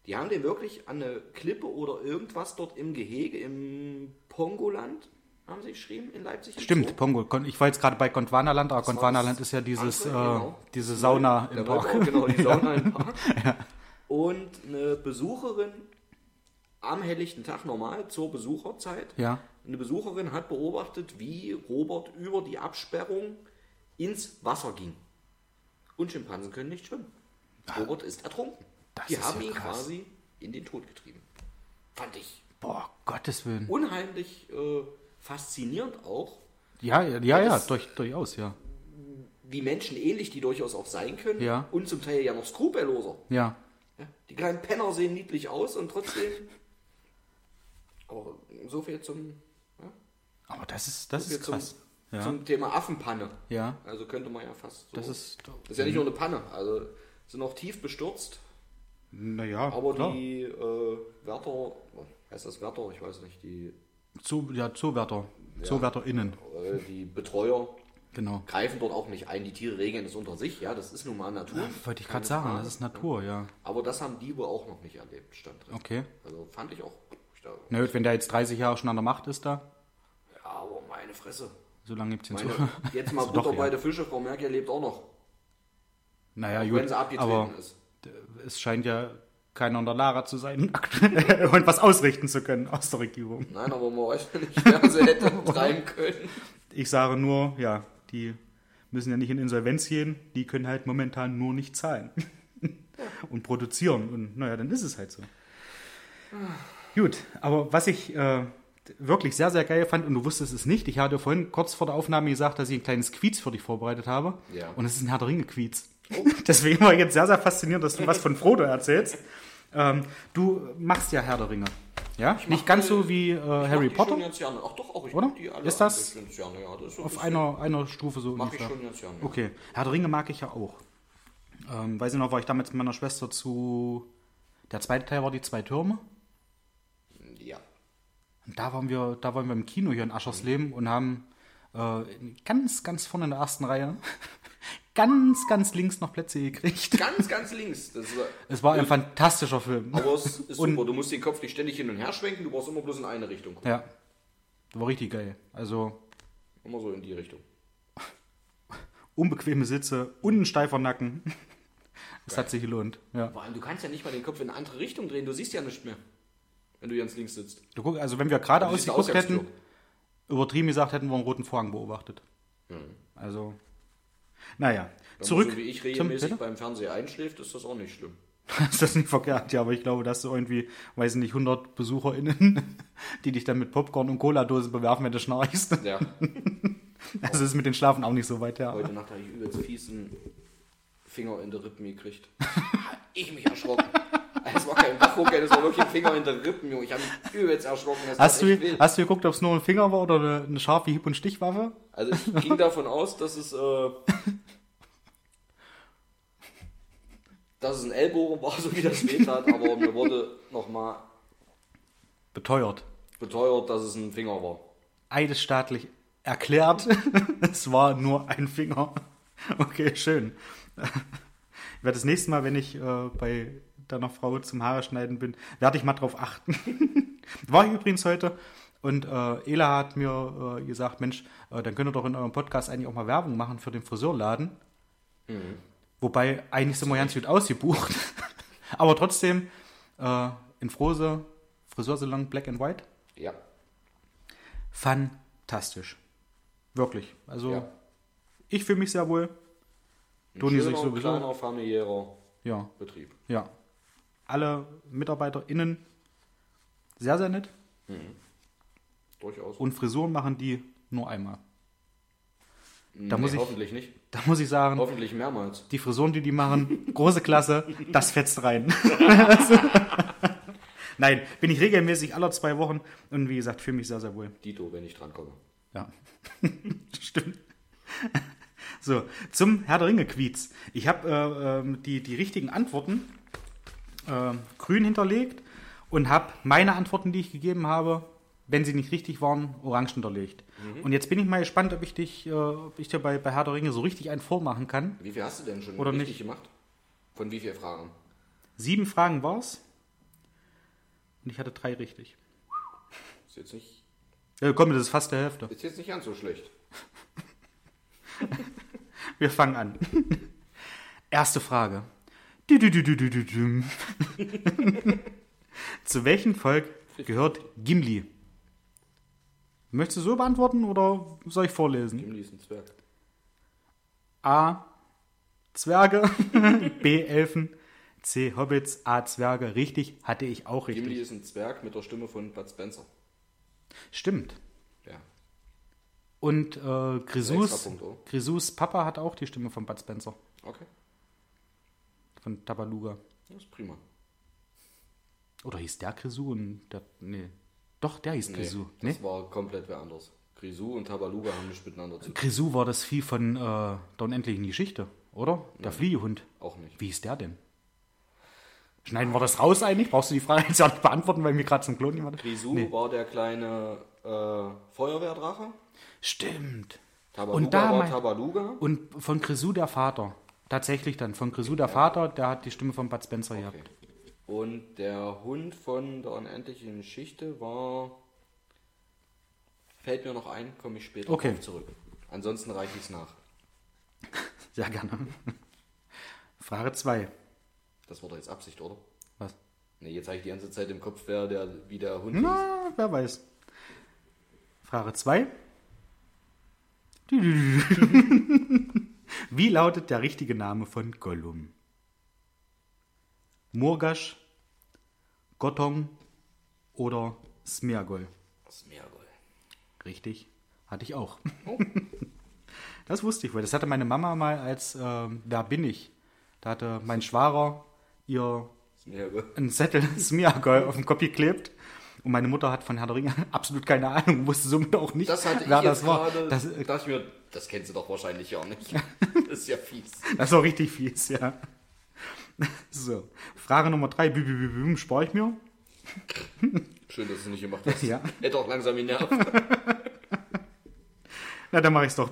Die haben den wirklich an eine Klippe oder irgendwas dort im Gehege, im Pongoland, haben sie geschrieben, in Leipzig. Stimmt, Pongo. Ich war jetzt gerade bei Gondwanaland, aber Gondwanaland ist ja dieses, andere, äh, diese Sauna im Park. Park. Genau, die Sauna im Park. Ja. Und eine Besucherin am helllichten Tag, normal zur Besucherzeit, ja. Eine Besucherin hat beobachtet, wie Robert über die Absperrung ins Wasser ging. Und Schimpansen können nicht schwimmen. Robert ist ertrunken. Das die haben ja ihn krass. Quasi in den Tod getrieben. Fand ich. Boah, Gottes Willen. Unheimlich äh, faszinierend auch. Ja, ja, ja, ja durch, durchaus, ja. Wie Menschen ähnlich, die durchaus auch sein können. Ja. Und zum Teil ja noch skrupelloser. Ja. ja. Die kleinen Penner sehen niedlich aus und trotzdem. Aber so viel zum. Ja, aber das ist, das so ist krass. Zum, ja. zum Thema Affenpanne. Ja. Also könnte man ja fast. So, das ist. Das ist ja nicht nur eine Panne. Also sind auch tief bestürzt. Naja, aber klar. die äh, Wärter, heißt das Wärter? Ich weiß nicht, die... Zu, ja, Zuwärter, ja, ZuwärterInnen. Äh, die Betreuer genau. greifen dort auch nicht ein. Die Tiere regeln es unter sich, ja, das ist nun mal Natur. Ja, wollte ich gerade sagen, das ist Natur, ja. ja. Aber das haben die wohl auch noch nicht erlebt, stand drin. Okay. Also fand ich auch... Ich da, Na gut, wenn der jetzt dreißig Jahre schon an der Macht ist da. Ja, aber meine Fresse. So lange gibt es den meine, zu. Jetzt mal also Butter doch, bei ja. der Fische, Frau Merkel lebt auch noch. Naja, auch gut, wenn sie abgetreten aber ist. Es scheint ja keiner unter Lara zu sein und was ausrichten zu können aus der Regierung. Nein, aber man weiß nicht, wer sie hätte treiben können. Ich sage nur, ja, die müssen ja nicht in Insolvenz gehen, die können halt momentan nur nicht zahlen und produzieren. Und naja, dann ist es halt so. Gut, aber was ich äh, wirklich sehr, sehr geil fand, und du wusstest es nicht, ich hatte vorhin kurz vor der Aufnahme gesagt, dass ich ein kleines Quiz für dich vorbereitet habe. Ja. Und es ist ein Herr der Ringe-Quiz. Oh. Deswegen war ich jetzt sehr, sehr fasziniert, dass du was von Frodo erzählst. Ähm, du machst ja Herr der Ringe. Ja? Nicht ganz die, so wie äh, Harry Potter. Schon ganz gerne. Ach doch, auch ich oder? Die alle ist das, ganz gerne, ja. das ist so auf ein einer, einer Stufe so? Mach ich schon ganz gerne. Ja. Okay. Herr der Ringe mag ich ja auch. Ähm, weiß ich noch, war ich damals mit meiner Schwester zu... Der zweite Teil war die zwei Türme. Ja. Und da waren wir, da waren wir im Kino hier in Aschersleben mhm. und haben äh, ganz, ganz vorne in der ersten Reihe... ganz, ganz links noch Plätze gekriegt. Ganz, ganz links. Das ist, es war ein fantastischer Film. Aber es ist und, super. Du musst den Kopf nicht ständig hin und her schwenken. Du brauchst immer bloß in eine Richtung gucken. Ja. Das war richtig geil. Also immer so in die Richtung. Unbequeme Sitze und ein steifer Nacken. Das geil. Hat sich gelohnt. Ja. Vor allem, du kannst ja nicht mal den Kopf in eine andere Richtung drehen. Du siehst ja nichts mehr, wenn du ganz links sitzt. Du guck, also wenn wir geradeaus geguckt hätten, übertrieben gesagt, hätten wir einen roten Vorhang beobachtet. Mhm. Also... Naja, wenn zurück. So wie ich regelmäßig Tim, beim Fernseher einschläft, ist das auch nicht schlimm. Ist das nicht verkehrt, ja, aber ich glaube, dass du irgendwie, weiß nicht, hundert BesucherInnen, die dich dann mit Popcorn und Cola-Dosen bewerfen, wenn du schnarchst. Ja. Also oh. ist mit den Schlafen auch nicht so weit her. Ja. Heute Nacht habe ich übelst fiesen Finger in der Rippen gekriegt. Ich mich erschrocken. Es war kein Wachruckel, das war wirklich ein Finger in der Rippen, Junge. Ich habe mich übelst erschrocken. Das hast, du, hast du geguckt, ob es nur ein Finger war oder eine, eine scharfe Hieb- und Stichwaffe? Also ich ging davon aus, dass es, äh, dass es ein Ellbogen war, so wie das wehtat, aber mir wurde nochmal beteuert. Beteuert, dass es ein Finger war. Eidesstaatlich erklärt, es war nur ein Finger. Okay, schön. werde das nächste Mal, wenn ich äh, bei deiner Frau zum Haare schneiden bin, werde ich mal drauf achten. War ich übrigens heute. Und äh, Ela hat mir äh, gesagt, Mensch, äh, dann könnt ihr doch in eurem Podcast eigentlich auch mal Werbung machen für den Friseurladen. Mhm. Wobei, eigentlich sind wir ganz gut ausgebucht. Aber trotzdem, äh, in Frose, Friseursalon Black and White. Ja. Fantastisch. Wirklich. Also, ja. Ich fühle mich sehr wohl. Doni sich sowieso. Ein kleiner, familiärer ja. Betrieb. Ja. Alle MitarbeiterInnen sehr, sehr nett. Mhm. Durchaus. Und Frisuren machen die nur einmal. Da nee, muss ich, hoffentlich nicht. Da muss ich sagen, hoffentlich mehrmals. Die Frisuren, die die machen, große Klasse, das fetzt rein. Nein, bin ich regelmäßig alle zwei Wochen und wie gesagt, fühle mich sehr, sehr wohl. Dito, wenn ich dran komme. Ja, stimmt. So, zum Herr der Ringe-Quiz. Ich habe äh, die, die richtigen Antworten äh, grün hinterlegt und habe meine Antworten, die ich gegeben habe, wenn sie nicht richtig waren, orange hinterlegt. Mhm. Und jetzt bin ich mal gespannt, ob ich dich, äh, ob ich dir bei, bei Herr der Ringe so richtig einen vormachen kann. Wie viel hast du denn schon oder richtig nicht? Gemacht? Von wie vielen Fragen? Sieben Fragen war's. Und ich hatte drei richtig. Ist jetzt nicht... Ja, komm, das ist fast der Hälfte. Ist jetzt nicht ganz so schlecht. Wir fangen an. Erste Frage. Zu welchem Volk gehört Gimli? Möchtest du so beantworten oder soll ich vorlesen? Gimli ist ein Zwerg. A. Zwerge. B. Elfen. C. Hobbits. A. Zwerge. Richtig, hatte ich auch richtig. Gimli ist ein Zwerg mit der Stimme von Bud Spencer. Stimmt. Ja. Und äh, Krizus, Krizus Papa hat auch die Stimme von Bud Spencer. Okay. Von Tabaluga. Das ist prima. Oder hieß der Krizu und der... Nee. Doch, der hieß Krizu. Nee, das nee? war komplett wer anders. Krizu und Tabaluga haben nichts miteinander zu tun. Krizu war das Vieh von äh, der unendlichen Geschichte, oder? Der nee, Fliehehund. Auch nicht. Wie hieß der denn? Schneiden wir das raus eigentlich? Brauchst du die Frage jetzt ja nicht beantworten, weil mir gerade so ein Klon jemand... Krizu nee. war der kleine äh, Feuerwehrdrache. Stimmt. Tabaluga und da war mein... Tabaluga. Und von Krizu der Vater. Tatsächlich dann. Von Krizu der ja. Vater, der hat die Stimme von Bud Spencer gehabt. Okay. Und der Hund von der unendlichen Geschichte war... Fällt mir noch ein, komme ich später okay. drauf zurück. Ansonsten reiche ich es nach. Sehr gerne. Frage zwei. Das war doch jetzt Absicht, oder? Was? Ne, jetzt habe ich die ganze Zeit im Kopf, wer der, wie der Hund Na, ist. Wer weiß. Frage zwei. Wie lautet der richtige Name von Gollum? Murgasch, Gottong oder Smeagol? Smeagol. Richtig, hatte ich auch. Oh. Das wusste ich wohl. Das hatte meine Mama mal als äh, Da bin ich. Da hatte mein Schwager ihr Smeagol. einen Zettel Smeagol auf den Kopf geklebt. Und meine Mutter hat von Herr der Ringe absolut keine Ahnung, wusste somit auch nicht, das hatte ich wer das war. Gerade, das, äh, dachte ich mir, das kennst du doch wahrscheinlich ja auch nicht. Das ist ja fies. Das ist auch richtig fies, ja. So, Frage Nummer drei, spare ich mir. Schön, dass du es nicht gemacht hast. Ja. Hätte auch langsam ihn nervt. Na, dann mache ich es doch.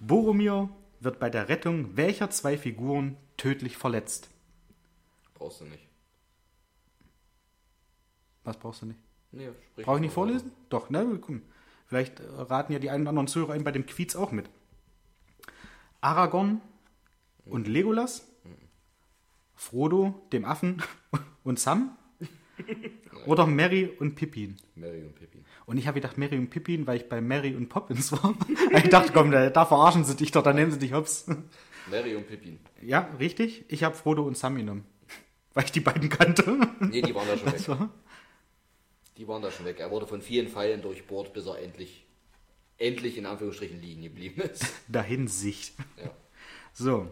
Boromir wird bei der Rettung welcher zwei Figuren tödlich verletzt? Brauchst du nicht. Was brauchst du nicht? Nee, sprich. Brauche ich nicht vorlesen? Rein. Doch, na, komm. Vielleicht raten ja die einen oder anderen Zuhörer einen bei dem Quiz auch mit. Aragorn und Legolas, Frodo, dem Affen und Sam oder Merry und Pippin. Merry und Pippin. Und ich habe gedacht, Merry und Pippin, weil ich bei Merry und Poppins war. Ich dachte, komm, da, da verarschen sie dich doch, da nehmen sie dich hops. Merry und Pippin. Ja, richtig. Ich habe Frodo und Sam genommen, weil ich die beiden kannte. Nee, die waren da schon das weg. War... Die waren da schon weg. Er wurde von vielen Pfeilen durchbohrt, bis er endlich, endlich in Anführungsstrichen liegen geblieben ist. Dahin Sicht. Ja. So.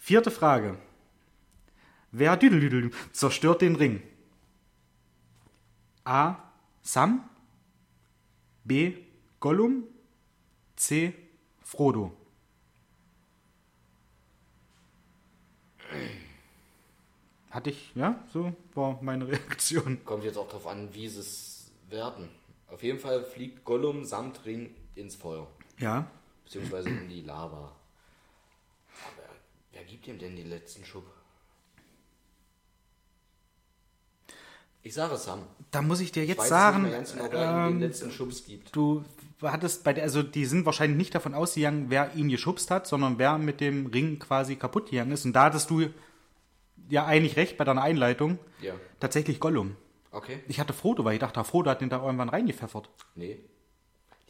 Vierte Frage. Wer zerstört den Ring? A. Sam. B. Gollum. C. Frodo. Hatte ich, ja, so war meine Reaktion. Kommt jetzt auch drauf an, wie sie es werden. Auf jeden Fall fliegt Gollum samt Ring ins Feuer. Ja. Beziehungsweise in die Lava. gib denn den letzten Schub. Ich sage es, Sam. Da muss ich dir jetzt ich weiß, sagen, dass es nicht mehr ganz genau, ähm, den letzten Schubs gibt. Du hattest bei der, also die sind wahrscheinlich nicht davon ausgegangen, wer ihn geschubst hat, sondern wer mit dem Ring quasi kaputt gegangen ist. Und da hattest du ja eigentlich recht bei deiner Einleitung. Ja. Tatsächlich Gollum. Okay. Ich hatte Frodo, weil ich dachte, Frodo hat den da irgendwann reingepfeffert. Nee.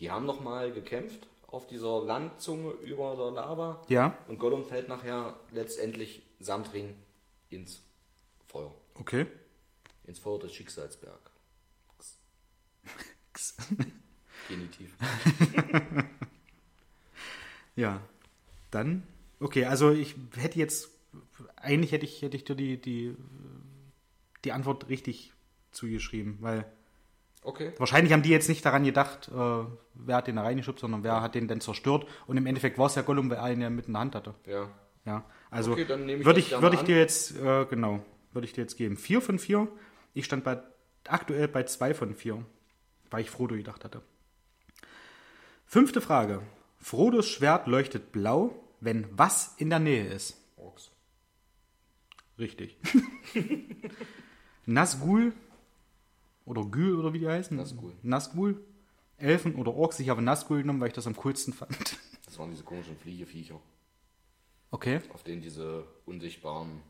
Die haben nochmal gekämpft auf dieser Landzunge über der Lava. Ja. Und Gollum fällt nachher letztendlich samt Ring ins Feuer. Okay. Ins Feuer des Schicksalsberg. Genitiv. Ja, dann. Okay, also ich hätte jetzt, eigentlich hätte ich, hätte ich dir die, die, die Antwort richtig zugeschrieben, weil okay. Wahrscheinlich haben die jetzt nicht daran gedacht, äh, wer hat den da reingeschubst, sondern wer hat den denn zerstört. Und im Endeffekt war es ja Gollum, weil er ihn ja mit in der Hand hatte. Ja. Ja. Also okay, dann nehme ich würde ich, würd ich dir jetzt, äh, genau, würde ich dir jetzt geben. vier von vier. Ich stand bei, aktuell bei zwei von vier, weil ich Frodo gedacht hatte. Fünfte Frage. Frodos Schwert leuchtet blau, wenn was in der Nähe ist? Orks. Richtig. Nazgul oder Gül oder wie die heißen? Nazgul. Nazgul. Elfen oder Orks. Ich habe Nazgul genommen, weil ich das am coolsten fand. Das waren diese komischen Fliegeviecher. Okay. Auf denen diese unsichtbaren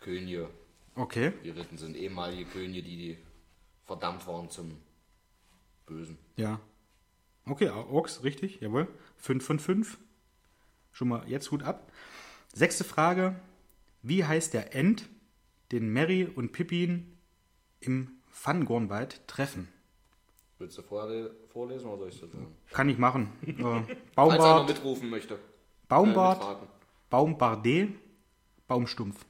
Könige okay. geritten sind. Ehemalige Könige, die verdammt waren zum Bösen. Ja. Okay, Orks, richtig, jawohl. fünf von fünf. Schon mal jetzt Hut ab. Sechste Frage. Wie heißt der Ent, den Merry und Pippin im Fangornwald treffen? Willst du vorlesen oder soll ich das sagen? Kann ich machen. äh, Baumbart. Falls einer mitrufen möchte. Baumbart, äh, Baumbardé, Baumstumpf.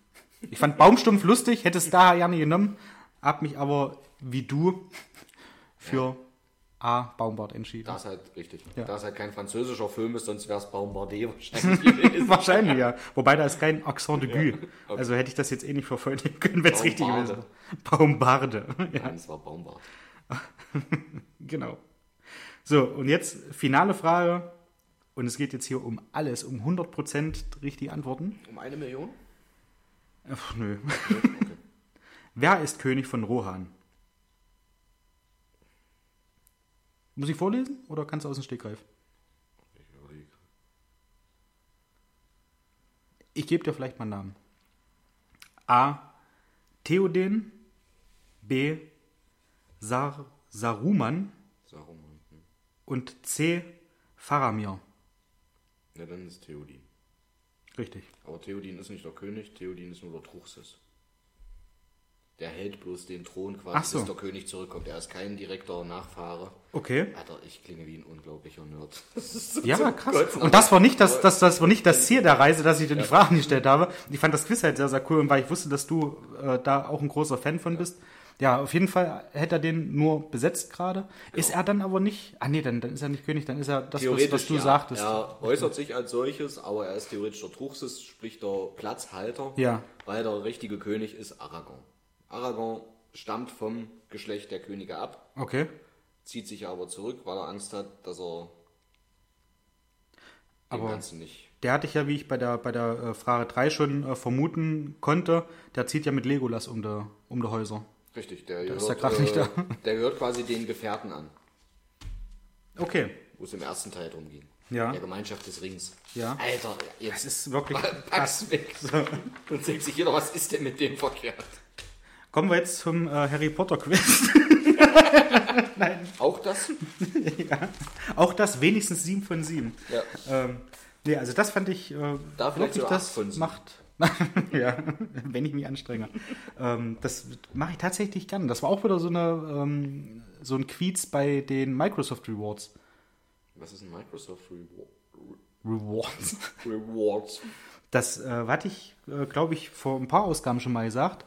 Ich fand Baumstumpf lustig, hätte es da gerne genommen, hab mich aber wie du für... Ja. A. Baumbart entschieden. Das ist halt richtig. Ja. Da es halt kein französischer Film ist, sonst wäre es Baumbardé wahrscheinlich. Wahrscheinlich, ja. Wobei, da ist kein Accent de Gue. Ja. Okay. Also hätte ich das jetzt eh nicht vervollständigen können, wenn es richtig gewesen wäre. Baumbarde. Ja. Nein, es war Baumbart. Genau. So, und jetzt finale Frage. Und es geht jetzt hier um alles, um hundert Prozent richtige Antworten. Um eine Million? Ach, nö. Okay. Okay. Wer ist König von Rohan? Muss ich vorlesen oder kannst du aus dem Stegreif? Ich überlege. Ich gebe dir vielleicht mal einen Namen. A. Theoden. B. Sar- Saruman. Saruman. Hm. Und C. Faramir. Ja, dann ist Theoden. Richtig. Aber Theoden ist nicht der König, Theoden ist nur der Truchsess. Der hält bloß den Thron quasi, so. Bis der König zurückkommt. Er ist kein direkter Nachfahre. Okay. Alter, ich klinge wie ein unglaublicher Nerd. Das ist so ja, so krass. Gott, und das war nicht das, das, das war nicht das Ziel der Reise, dass ich dir die ja. Fragen gestellt habe. Ich fand das Quiz halt sehr, sehr cool, und weil ich wusste, dass du äh, da auch ein großer Fan von ja. bist. Ja, auf jeden Fall hätte er den nur besetzt gerade. Genau. Ist er dann aber nicht... Ah nee, dann, dann ist er nicht König, dann ist er das, was, was du ja. sagtest. Er äußert sich als solches, aber er ist theoretisch der Truchsess, sprich der Platzhalter, ja. weil der richtige König ist Aragorn. Aragorn stammt vom Geschlecht der Könige ab, okay. zieht sich aber zurück, weil er Angst hat, dass er den aber Ganzen nicht... Der hatte ich ja, wie ich bei der, bei der Frage drei schon äh, vermuten konnte, der zieht ja mit Legolas um die um de Häuser. Richtig, der, der gehört, ist ja gerade äh, nicht da. Der gehört quasi den Gefährten an. Okay. Wo es im ersten Teil drum ging. Ja. Der Gemeinschaft des Rings. Ja. Alter, jetzt das ist wirklich pack's weg. Und denkt sich jeder, was ist denn mit dem verkehrt? Kommen wir jetzt zum äh, Harry Potter Quiz. Nein. Auch das? Ja. Auch das wenigstens sieben von sieben. Ja. Ähm, nee, also das fand ich, äh, da wirklich das macht, ja, wenn ich mich anstrenge. ähm, das mache ich tatsächlich gerne. Das war auch wieder so, eine, ähm, so ein Quiz bei den Microsoft Rewards. Was ist ein Microsoft Rewar- Rewards? Rewards. Das äh, hatte ich, äh, glaube ich, vor ein paar Ausgaben schon mal gesagt.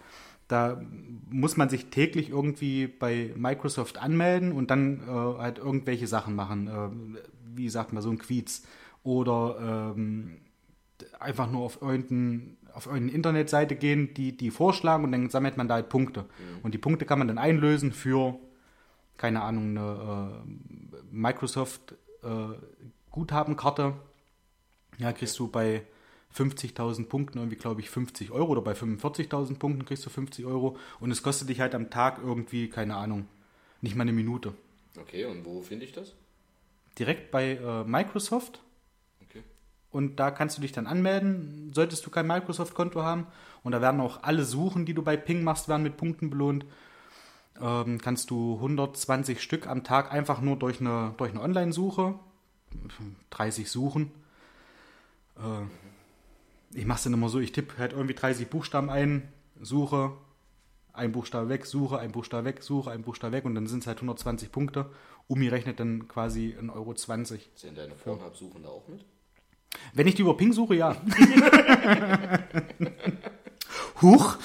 Da muss man sich täglich irgendwie bei Microsoft anmelden und dann äh, halt irgendwelche Sachen machen. Äh, wie sagt man, so ein Quiz. Oder ähm, einfach nur auf irgendein, auf irgendeine Internetseite gehen, die, die vorschlagen, und dann sammelt man da halt Punkte. Mhm. Und die Punkte kann man dann einlösen für, keine Ahnung, eine äh, Microsoft äh, Guthabenkarte. Ja, kriegst du bei fünfzigtausend Punkten irgendwie, glaube ich, fünfzig Euro oder bei fünfundvierzigtausend Punkten kriegst du fünfzig Euro und es kostet dich halt am Tag irgendwie, keine Ahnung, nicht mal eine Minute. Okay, und wo finde ich das? Direkt bei äh, Microsoft. Okay. Und da kannst du dich dann anmelden, solltest du kein Microsoft-Konto haben. Und da werden auch alle Suchen, die du bei Ping machst, werden mit Punkten belohnt. Ähm, kannst du hundertzwanzig Stück am Tag einfach nur durch eine, durch eine Online-Suche, dreißig Suchen. Äh, ich mache es dann immer so, ich tippe halt irgendwie dreißig Buchstaben ein, suche, ein Buchstabe weg, suche, ein Buchstabe weg, suche, ein Buchstabe weg und dann sind es halt hundertzwanzig Punkte. Umi rechnet dann quasi eins Komma zwanzig Euro. Sind deine Pornhub-Suchen da auch mit? Wenn ich die über Ping suche, ja. Huch!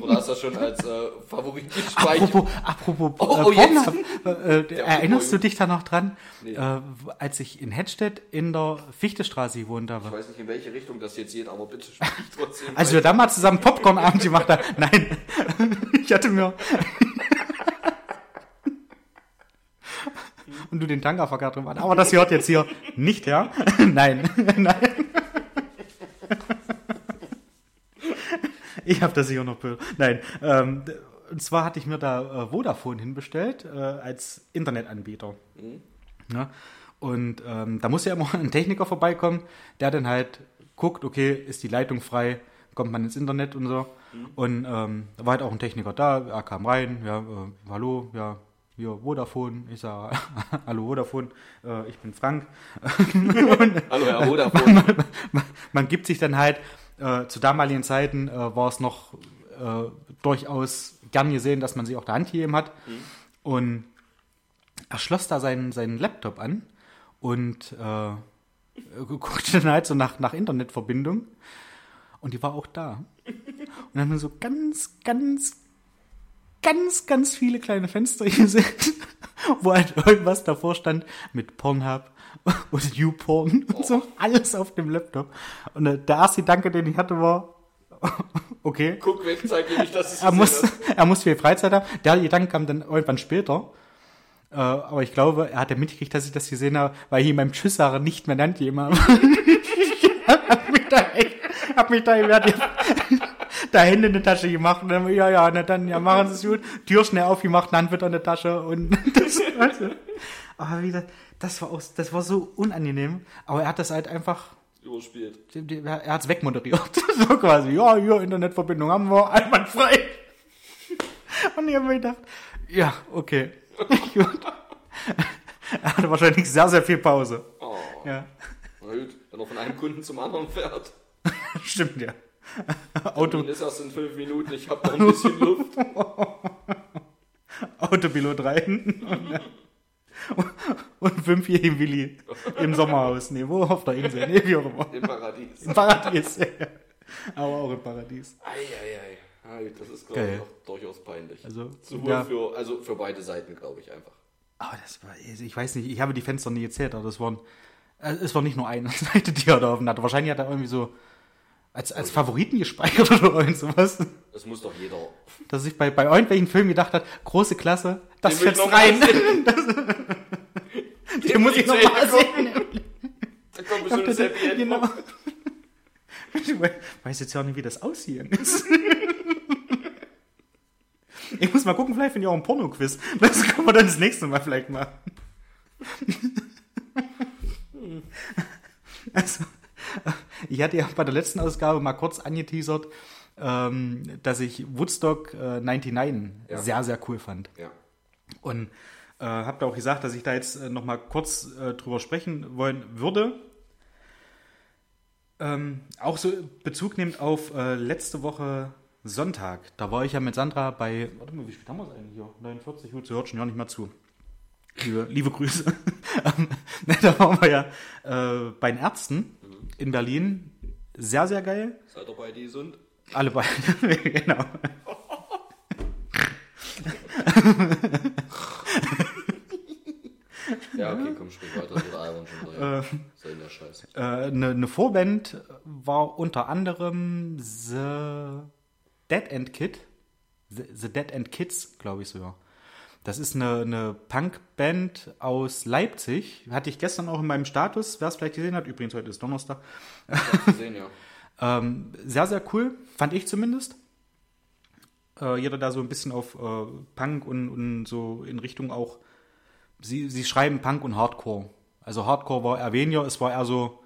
Oder hast du das schon als äh, Favorit gespeichert? Apropos, apropos oh, oh, Pornhub, äh, erinnerst du dich da noch dran, nee. äh, als ich in Hettstedt in der Fichtestraße gewohnt habe? Ich weiß nicht, in welche Richtung das jetzt geht, aber bitte sprich trotzdem. Als wir da mal zusammen Popcorn-Abend gemacht haben. Nein, ich hatte mir... Und du den Tankerverkehr drin warst. Aber das hört jetzt hier nicht, ja? Nein, nein. Ich habe das hier noch... Nein, ähm, und zwar hatte ich mir da äh, Vodafone hinbestellt äh, als Internetanbieter. Mhm. Ja? Und ähm, da muss ja immer ein Techniker vorbeikommen, der dann halt guckt, okay, ist die Leitung frei, kommt man ins Internet und so. Mhm. Und ähm, da war halt auch ein Techniker da, er kam rein, ja, äh, hallo, ja, hier, Vodafone, ich sage, hallo Vodafone, äh, ich bin Frank. und, hallo Herr Vodafone. Man, man, man, man gibt sich dann halt... Äh, zu damaligen Zeiten äh, war es noch äh, durchaus gern gesehen, dass man sie auch der Hand gegeben hat. Mhm. Und er schloss da seinen, seinen Laptop an und äh, guckte dann halt so nach, nach Internetverbindung. Und die war auch da. Und dann haben wir so ganz, ganz, ganz, ganz viele kleine Fenster gesehen, wo halt irgendwas davor stand mit Pornhub und YouPorn und so, alles auf dem Laptop. Und äh, der erste Gedanke, den ich hatte, war, okay. Guck weg, zeig mir nicht, dass es er muss, er muss viel Freizeit haben. Der Gedanke kam dann irgendwann später. Äh, aber ich glaube, er hat ja mitgekriegt, dass ich das gesehen habe, weil ich in meinem Tschüsshaare nicht mehr nannte jemand. Ich hab mich da, hab mich da gewehrt. Da Hände in die Tasche gemacht und dann, ja, ja, na dann, ja, machen Sie es gut. Tür schnell aufgemacht, Hand wird in der Tasche und das, also. Aber wie gesagt, das war, auch, das war so unangenehm, aber er hat das halt einfach... Überspielt. Er hat es wegmoderiert. So quasi, ja, ja, Internetverbindung haben wir, einwandfrei. Und ich habe mir gedacht, ja, okay. Gut. Er hatte wahrscheinlich sehr, sehr viel Pause. Oh. Ja. Na gut, wenn er von einem Kunden zum anderen fährt. Stimmt, ja. Auto ist erst in fünf Minuten, ich habe noch ein bisschen Luft. Autopilot rein. Und fünfjährigen Willi im Sommerhaus. Nee, wo? Auf der Insel. Nee, wie auch immer. Im Paradies. Im Paradies, ja. Aber auch im Paradies. Eieiei. Ei, ei. Das ist, glaube ich, auch durchaus peinlich. Also, sowohl ja. für, also für beide Seiten, glaube ich, einfach. Aber das war, ich weiß nicht, ich habe die Fenster nie gezählt, aber das waren, es war nicht nur eine Seite, die er da offen hatte. Wahrscheinlich hat er irgendwie so als, als Favoriten gespeichert oder irgend sowas. Das muss doch jeder. Dass ich bei, bei irgendwelchen Filmen gedacht hat, große Klasse, das fällt's rein. Das, den, den muss ich nochmal sehen. Da kommt bestimmt das Happy End. Genau. Ich weiß jetzt ja auch nicht, wie das aussehen ist. Ich muss mal gucken, vielleicht finde ich auch ein Porno-Quiz. Das können wir dann das nächste Mal vielleicht machen. Also, ich hatte ja bei der letzten Ausgabe mal kurz angeteasert, ähm, dass ich Woodstock äh, neunundneunzig ja. sehr, sehr cool fand. Ja. Und äh, habe da auch gesagt, dass ich da jetzt äh, noch mal kurz äh, drüber sprechen wollen würde. Ähm, auch so Bezug nehmend auf äh, letzte Woche Sonntag. Da war ich ja mit Sandra bei, warte mal, wie spät haben wir es eigentlich hier? neunundvierzig Uhr, sie hört schon ja nicht mehr zu. Liebe, liebe Grüße. Da waren wir ja äh, bei den Ärzten mhm. in Berlin. Sehr, sehr geil. Seid ihr beide gesund? Alle beide, genau. Ja, okay, komm, sprich weiter. Das ist in der Scheiße. Eine ne Vorband war unter anderem The Dead End Kid. The, the Dead End Kids, glaube ich sogar. Das ist eine, eine Punkband aus Leipzig. Hatte ich gestern auch in meinem Status. Wer es vielleicht gesehen hat, übrigens heute ist Donnerstag. Ich hab's gesehen, ja. ähm, sehr, sehr cool. Fand ich zumindest. Äh, jeder da so ein bisschen auf äh, Punk und, und so in Richtung auch. Sie, sie schreiben Punk und Hardcore. Also Hardcore war eher weniger. Es war eher so,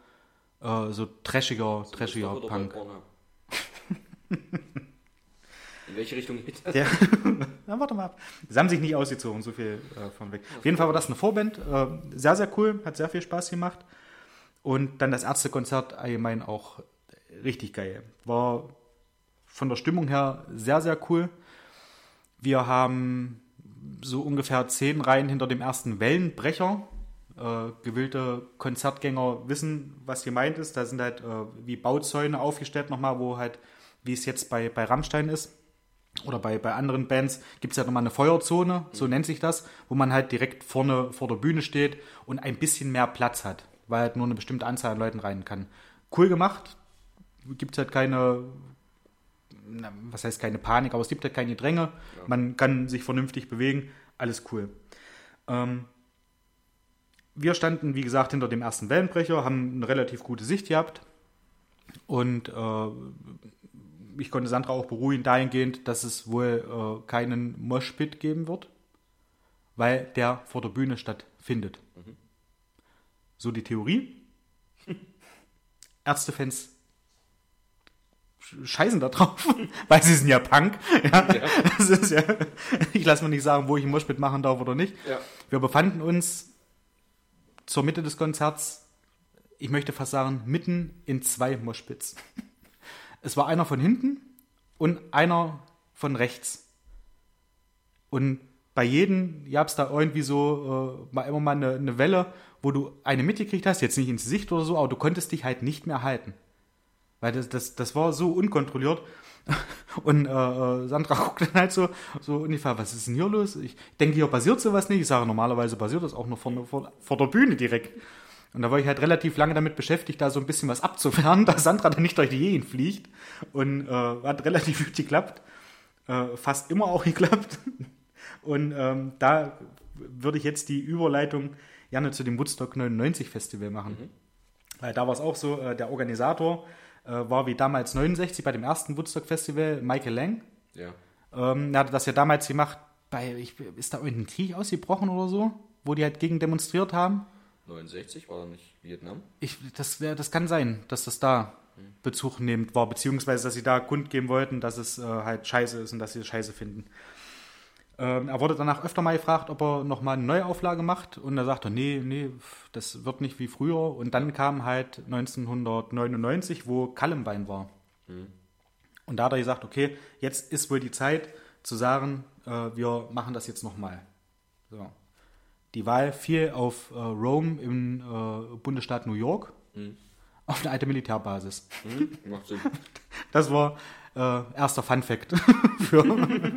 äh, so trashiger, trashiger Punk. In welche Richtung geht das? Ja. Na, warte mal ab. Sie haben sich nicht ausgezogen, so viel äh, von weg. Auf jeden Fall war das eine Vorband. Äh, sehr, sehr cool. Hat sehr viel Spaß gemacht. Und dann das Ärztekonzert allgemein auch richtig geil. War von der Stimmung her sehr, sehr cool. Wir haben so ungefähr zehn Reihen hinter dem ersten Wellenbrecher. Äh, gewillte Konzertgänger wissen, was gemeint ist. Da sind halt äh, wie Bauzäune aufgestellt nochmal, wo halt, wie es jetzt bei, bei Rammstein ist, oder bei, bei anderen Bands gibt es ja nochmal eine Feuerzone, so nennt sich das, wo man halt direkt vorne vor der Bühne steht und ein bisschen mehr Platz hat, weil halt nur eine bestimmte Anzahl an Leuten rein kann. Cool gemacht, gibt es halt keine, na, was heißt keine Panik, aber es gibt halt keine Gedränge, ja. Man kann sich vernünftig bewegen, alles cool. Ähm, wir standen, wie gesagt, hinter dem ersten Wellenbrecher, haben eine relativ gute Sicht gehabt und äh, ich konnte Sandra auch beruhigen dahingehend, dass es wohl äh, keinen Moshpit geben wird, weil der vor der Bühne stattfindet. Mhm. So die Theorie. Ärztefans scheißen da drauf, weil sie sind ja Punk. Ja, ja. Das ist ja, ich lasse mir nicht sagen, wo ich einen Moshpit machen darf oder nicht. Ja. Wir befanden uns zur Mitte des Konzerts, ich möchte fast sagen, mitten in zwei Moshpits. Es war einer von hinten und einer von rechts. Und bei jedem gab es da irgendwie so äh, immer mal eine, eine Welle, wo du eine mitgekriegt hast, jetzt nicht ins Gesicht oder so, aber du konntest dich halt nicht mehr halten. Weil das, das, das war so unkontrolliert. Und äh, Sandra guckt dann halt so, so ungefähr, was ist denn hier los? Ich denke, hier passiert sowas nicht. Ich sage, normalerweise passiert das auch nur vor, vor, vor der Bühne direkt. Und da war ich halt relativ lange damit beschäftigt, da so ein bisschen was abzuwehren, dass Sandra dann nicht durch die Gegend fliegt. Und äh, hat relativ gut geklappt. Äh, fast immer auch geklappt. Und ähm, da würde ich jetzt die Überleitung gerne zu dem Woodstock neunundneunzig Festival machen. Mhm. Weil da war es auch so, äh, der Organisator äh, war wie damals neunundsechzig bei dem ersten Woodstock Festival Michael Lang. Ja. Ähm, er hatte das ja damals gemacht, bei, ich, ist da irgendein Krieg ausgebrochen oder so, wo die halt gegen demonstriert haben. neunundsechzig war das nicht Vietnam? Ich, das, wär, das kann sein, dass das da hm. Bezug nehmend war, beziehungsweise dass sie da kundgeben wollten, dass es äh, halt scheiße ist und dass sie es scheiße finden. Ähm, er wurde danach öfter mal gefragt, ob er nochmal eine Neuauflage macht und er sagte, nee, nee, das wird nicht wie früher. Und dann kam halt neunzehnhundertneunundneunzig, wo Columbine war. Hm. Und da hat er gesagt, okay, jetzt ist wohl die Zeit zu sagen, äh, wir machen das jetzt nochmal. So. Die Wahl fiel auf äh, Rome im äh, Bundesstaat New York, mhm. auf eine alte Militärbasis. Mhm, macht Sinn. Das war äh, erster Fun-Fact für,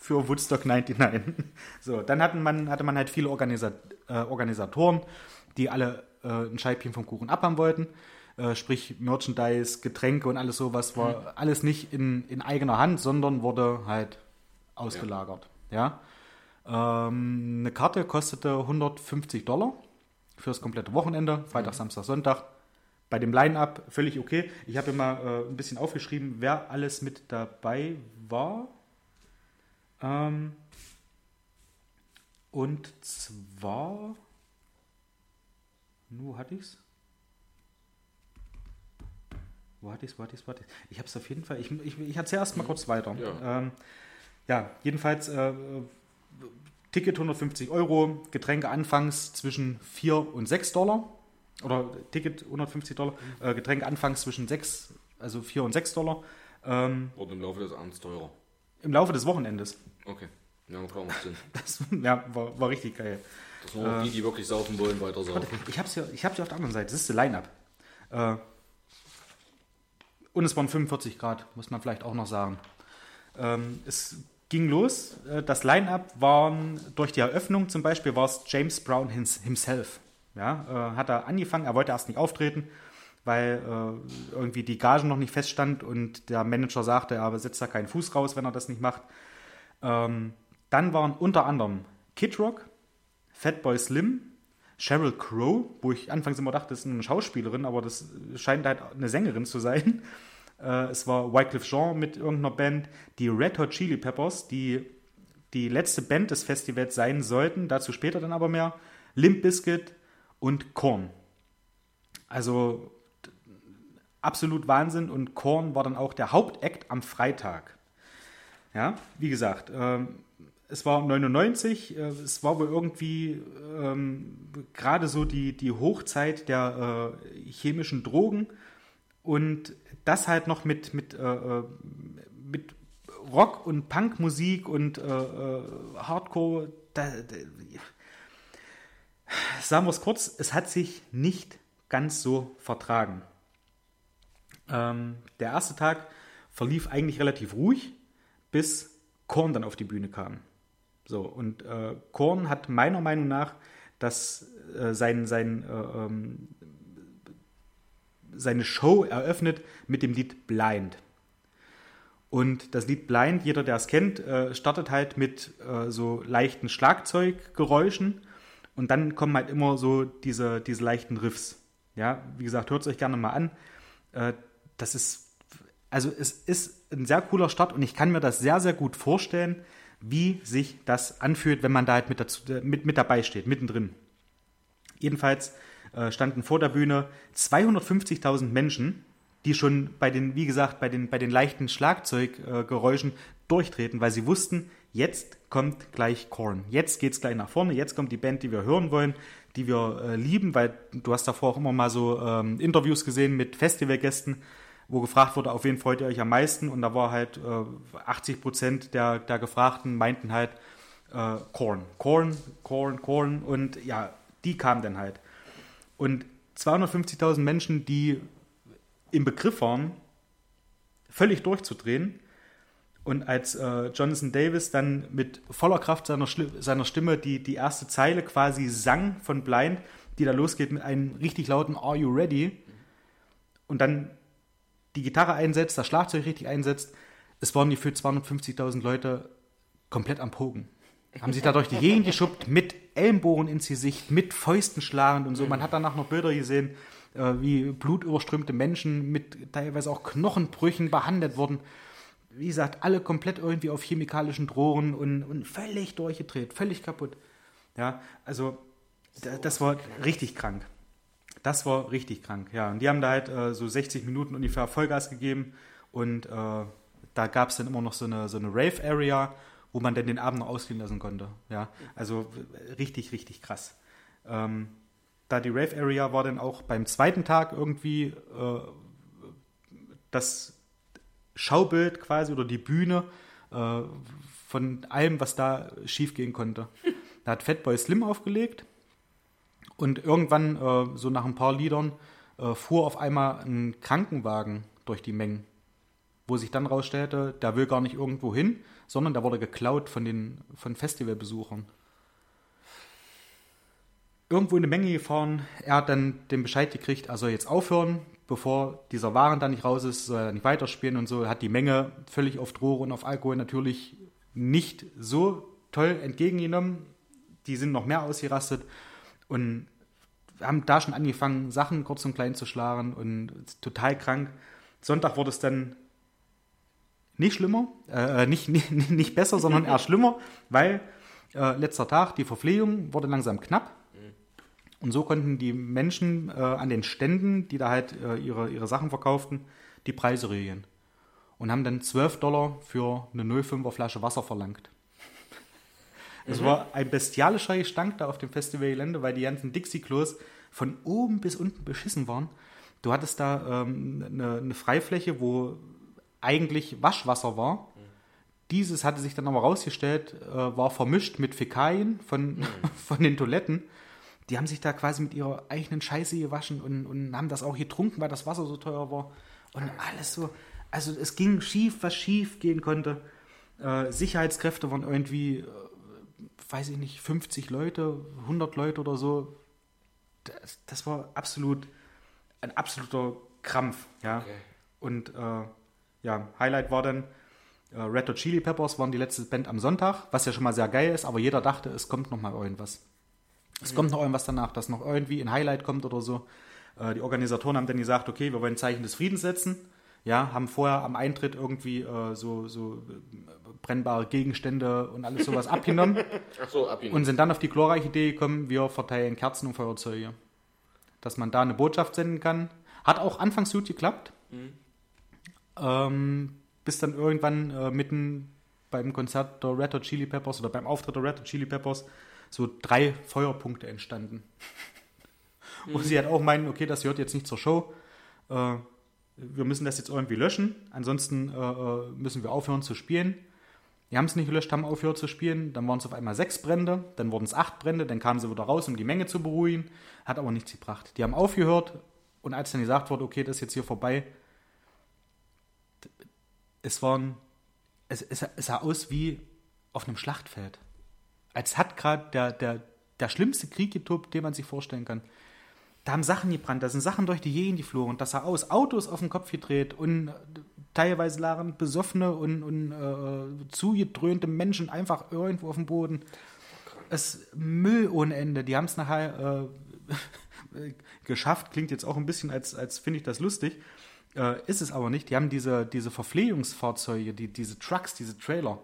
für Woodstock neunundneunzig. So, dann hatten man, hatte man halt viele Organisa- äh, Organisatoren, die alle äh, ein Scheibchen vom Kuchen abhaben wollten. Äh, sprich Merchandise, Getränke und alles sowas war mhm. alles nicht in, in eigener Hand, sondern wurde halt ausgelagert. Ja. ja? Eine Karte kostete hundertfünfzig Dollar für das komplette Wochenende, Freitag, Samstag, Sonntag. Bei dem Line-Up völlig okay. Ich habe immer äh, ein bisschen aufgeschrieben, wer alles mit dabei war. Ähm Und zwar... Wo hatte ich's? Wo hatte ich's, wo hatte ich's, wo hatte ich's? Ich habe es auf jeden Fall... Ich, ich, ich erzähle erst mal kurz weiter. Ja, ähm, ja jedenfalls... Äh, Ticket hundertfünfzig Euro, Getränke anfangs zwischen vier und sechs Dollar. Oder Ticket hundertfünfzig Dollar, äh, Getränke anfangs zwischen sechs, also vier und sechs Dollar. Ähm, und im Laufe des Abends teurer. Im Laufe des Wochenendes. Okay, ja, klar macht Sinn. Das, ja, war, war richtig geil. Das waren auch äh, die, die wirklich saufen wollen, weiter saufen. Warte, ich hab's ja, ich hab's ja auf der anderen Seite, das ist das Line-Up. Äh, und es waren fünfundvierzig Grad, muss man vielleicht auch noch sagen. Ähm, es ging los. Das Line-Up waren durch die Eröffnung zum Beispiel war es James Brown himself. Ja, äh, hat er angefangen, er wollte erst nicht auftreten, weil äh, irgendwie die Gage noch nicht feststand und der Manager sagte, er setzt da keinen Fuß raus, wenn er das nicht macht. Ähm, Dann waren unter anderem Kid Rock, Fatboy Slim, Sheryl Crow, wo ich anfangs immer dachte, das ist eine Schauspielerin, aber das scheint halt eine Sängerin zu sein. Äh, es war Wyclef Jean mit irgendeiner Band, die Red Hot Chili Peppers, die die letzte Band des Festivals sein sollten, dazu später dann aber mehr, Limp Bizkit und Korn. Also absolut Wahnsinn, und Korn war dann auch der Hauptakt am Freitag. Ja, wie gesagt, äh, es war neunundneunzig, äh, es war wohl irgendwie ähm, gerade so die, die Hochzeit der äh, chemischen Drogen, und das halt noch mit, mit, äh, mit Rock- und Punkmusik und äh, Hardcore. Da, da, sagen wir es kurz, es hat sich nicht ganz so vertragen. Ähm, der erste Tag verlief eigentlich relativ ruhig, bis Korn dann auf die Bühne kam. So, und äh, Korn hat meiner Meinung nach das, äh, sein, sein, äh, ähm, seine Show eröffnet mit dem Lied Blind. Und das Lied Blind, jeder, der es kennt, äh, startet halt mit äh, so leichten Schlagzeuggeräuschen, und dann kommen halt immer so diese, diese leichten Riffs. Ja, wie gesagt, hört es euch gerne mal an. Äh, das ist Also es ist ein sehr cooler Start, und ich kann mir das sehr, sehr gut vorstellen, wie sich das anfühlt, wenn man da halt mit, dazu, mit, mit dabei steht, mittendrin. Jedenfalls äh, standen vor der Bühne zweihundertfünfzigtausend Menschen, die schon bei den, wie gesagt, bei den, bei den leichten Schlagzeuggeräuschen äh, durchtreten, weil sie wussten, jetzt kommt gleich Korn, jetzt geht's gleich nach vorne, jetzt kommt die Band, die wir hören wollen, die wir äh, lieben, weil du hast davor auch immer mal so ähm, Interviews gesehen mit Festivalgästen, wo gefragt wurde, auf wen freut ihr euch am meisten? Und da war halt äh, achtzig Prozent der, der Gefragten meinten halt äh, Korn, Korn, Korn, Korn. Und ja, die kamen dann halt. Und zweihundertfünfzigtausend Menschen, die im Begriff waren, völlig durchzudrehen. Und als äh, Jonathan Davis dann mit voller Kraft seiner, Schli- seiner Stimme die, die erste Zeile quasi sang von Blind, die da losgeht mit einem richtig lauten Are You Ready? Und dann die Gitarre einsetzt, das Schlagzeug richtig einsetzt, es waren die für zweihundertfünfzigtausend Leute komplett am Pogen. Haben sich da durch die Gegend geschubbt, mit Ellenbogen ins Gesicht, mit Fäusten schlagend und so. Man hat danach noch Bilder gesehen, wie blutüberströmte Menschen mit teilweise auch Knochenbrüchen behandelt wurden. Wie gesagt, alle komplett irgendwie auf chemikalischen Drogen und, und völlig durchgedreht, völlig kaputt. Ja, also das war richtig krank. Das war richtig krank, ja. Und die haben da halt äh, so sechzig Minuten ungefähr Vollgas gegeben, und äh, da gab es dann immer noch so eine, so eine Rave-Area, wo man dann den Abend noch ausgehen lassen konnte, ja. Also richtig, richtig krass. Ähm, da die Rave-Area war dann auch beim zweiten Tag irgendwie äh, das Schaubild quasi oder die Bühne äh, von allem, was da schiefgehen konnte. Da hat Fatboy Slim aufgelegt. Und irgendwann, äh, so nach ein paar Liedern, äh, fuhr auf einmal ein Krankenwagen durch die Mengen, wo sich dann rausstellte, der will gar nicht irgendwo hin, sondern der wurde geklaut von den von Festivalbesuchern. Irgendwo in eine Menge gefahren, er hat dann den Bescheid gekriegt, er soll jetzt aufhören, bevor dieser Waren da nicht raus ist, soll er nicht weiterspielen und so, hat die Menge völlig auf Drogen und auf Alkohol natürlich nicht so toll entgegengenommen, die sind noch mehr ausgerastet. Und haben da schon angefangen, Sachen kurz und klein zu schlagen und total krank. Sonntag wurde es dann nicht schlimmer, äh, nicht, nicht, nicht besser, sondern eher schlimmer, weil äh, letzter Tag, die Verpflegung wurde langsam knapp. Und so konnten die Menschen äh, an den Ständen, die da halt äh, ihre, ihre Sachen verkauften, die Preise regeln. Und haben dann zwölf Dollar für eine null Komma fünfer Flasche Wasser verlangt. Es war ein bestialischer Gestank da auf dem Festivalgelände, weil die ganzen Dixie-Klos von oben bis unten beschissen waren. Du hattest da ähm, eine, eine Freifläche, wo eigentlich Waschwasser war. Dieses hatte sich dann aber rausgestellt, äh, war vermischt mit Fäkalien von, von den Toiletten. Die haben sich da quasi mit ihrer eigenen Scheiße gewaschen und, und haben das auch getrunken, weil das Wasser so teuer war. Und alles so. Also es ging schief, was schief gehen konnte. Äh, Sicherheitskräfte waren irgendwie... weiß ich nicht, fünfzig Leute, hundert Leute oder so, das, das war absolut, ein absoluter Krampf, ja. Okay. Und äh, ja, Highlight war dann, Äh, Red Hot Chili Peppers waren die letzte Band am Sonntag, was ja schon mal sehr geil ist, aber jeder dachte, es kommt noch mal irgendwas. Es mhm. kommt noch irgendwas danach, dass noch irgendwie ein Highlight kommt oder so. Äh, die Organisatoren haben dann gesagt, okay, wir wollen ein Zeichen des Friedens setzen. Ja, haben vorher am Eintritt irgendwie äh, so, so brennbare Gegenstände und alles sowas abgenommen. Ach so, abgenommen. Und sind dann auf die glorreiche Idee gekommen, wir verteilen Kerzen und Feuerzeuge. Dass man da eine Botschaft senden kann. Hat auch anfangs gut geklappt. Mhm. Ähm, bis dann irgendwann äh, mitten beim Konzert der Red Hot Chili Peppers oder beim Auftritt der Red Hot Chili Peppers so drei Feuerpunkte entstanden. Mhm. Und sie hat auch meinen, okay, das gehört jetzt nicht zur Show. Äh, wir müssen das jetzt irgendwie löschen, ansonsten äh, müssen wir aufhören zu spielen. Die haben es nicht gelöscht, haben aufgehört zu spielen, dann waren es auf einmal sechs Brände, dann wurden es acht Brände, dann kamen sie wieder raus, um die Menge zu beruhigen, hat aber nichts gebracht. Die haben aufgehört und als dann gesagt wurde, okay, das ist jetzt hier vorbei, es waren, es, es, es sah aus wie auf einem Schlachtfeld. Als hat gerade der, der, der schlimmste Krieg getobt, den man sich vorstellen kann. Da haben Sachen gebrannt, da sind Sachen durch die Gegend geflogen und das sah aus, Autos auf den Kopf gedreht und teilweise lagen besoffene und, und äh, zugedröhnte Menschen einfach irgendwo auf dem Boden. Es Müll ohne Ende, die haben es nachher äh, geschafft, klingt jetzt auch ein bisschen, als, als finde ich das lustig, äh, ist es aber nicht. Die haben diese, diese Verpflegungsfahrzeuge, die, diese Trucks, diese Trailer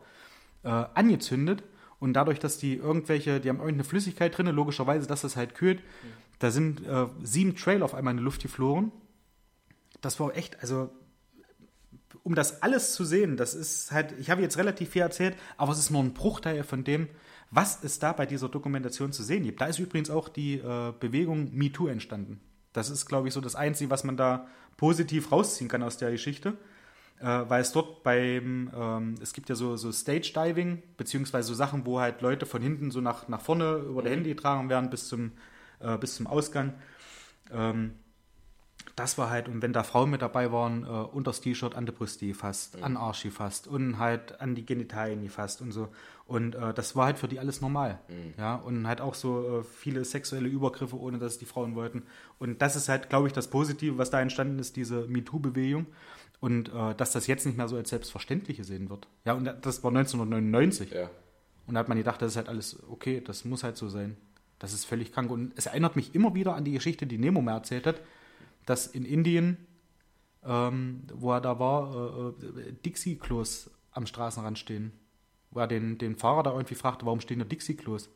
äh, angezündet und dadurch, dass die irgendwelche, die haben irgendeine Flüssigkeit drin, logischerweise, dass das halt kühlt, mhm. Da sind äh, sieben Trailer auf einmal in die Luft geflogen. Das war echt, also, um das alles zu sehen, das ist halt, ich habe jetzt relativ viel erzählt, aber es ist nur ein Bruchteil von dem, was es da bei dieser Dokumentation zu sehen gibt. Da ist übrigens auch die äh, Bewegung MeToo entstanden. Das ist, glaube ich, so das Einzige, was man da positiv rausziehen kann aus der Geschichte, äh, weil es dort beim, ähm, es gibt ja so, so Stage-Diving, beziehungsweise so Sachen, wo halt Leute von hinten so nach, nach vorne über der Hände getragen werden bis zum bis zum Ausgang. Das war halt, und wenn da Frauen mit dabei waren, unter das T-Shirt an die Brust gefasst, mhm. an Arsch gefasst und halt an die Genitalien gefasst und so. Und das war halt für die alles normal. Mhm. Ja, und halt auch so viele sexuelle Übergriffe, ohne dass es die Frauen wollten. Und das ist halt, glaube ich, das Positive, was da entstanden ist, diese MeToo-Bewegung. Und dass das jetzt nicht mehr so als selbstverständlich gesehen wird. Ja, und das war neunzehnhundertneunundneunzig. Ja. Und da hat man gedacht, das ist halt alles okay, das muss halt so sein. Das ist völlig krank und es erinnert mich immer wieder an die Geschichte, die Nemo mir erzählt hat, dass in Indien, ähm, wo er da war, äh, Dixie-Klos am Straßenrand stehen. Wo er den, den Fahrer da irgendwie fragte, warum stehen da Dixie-Klos?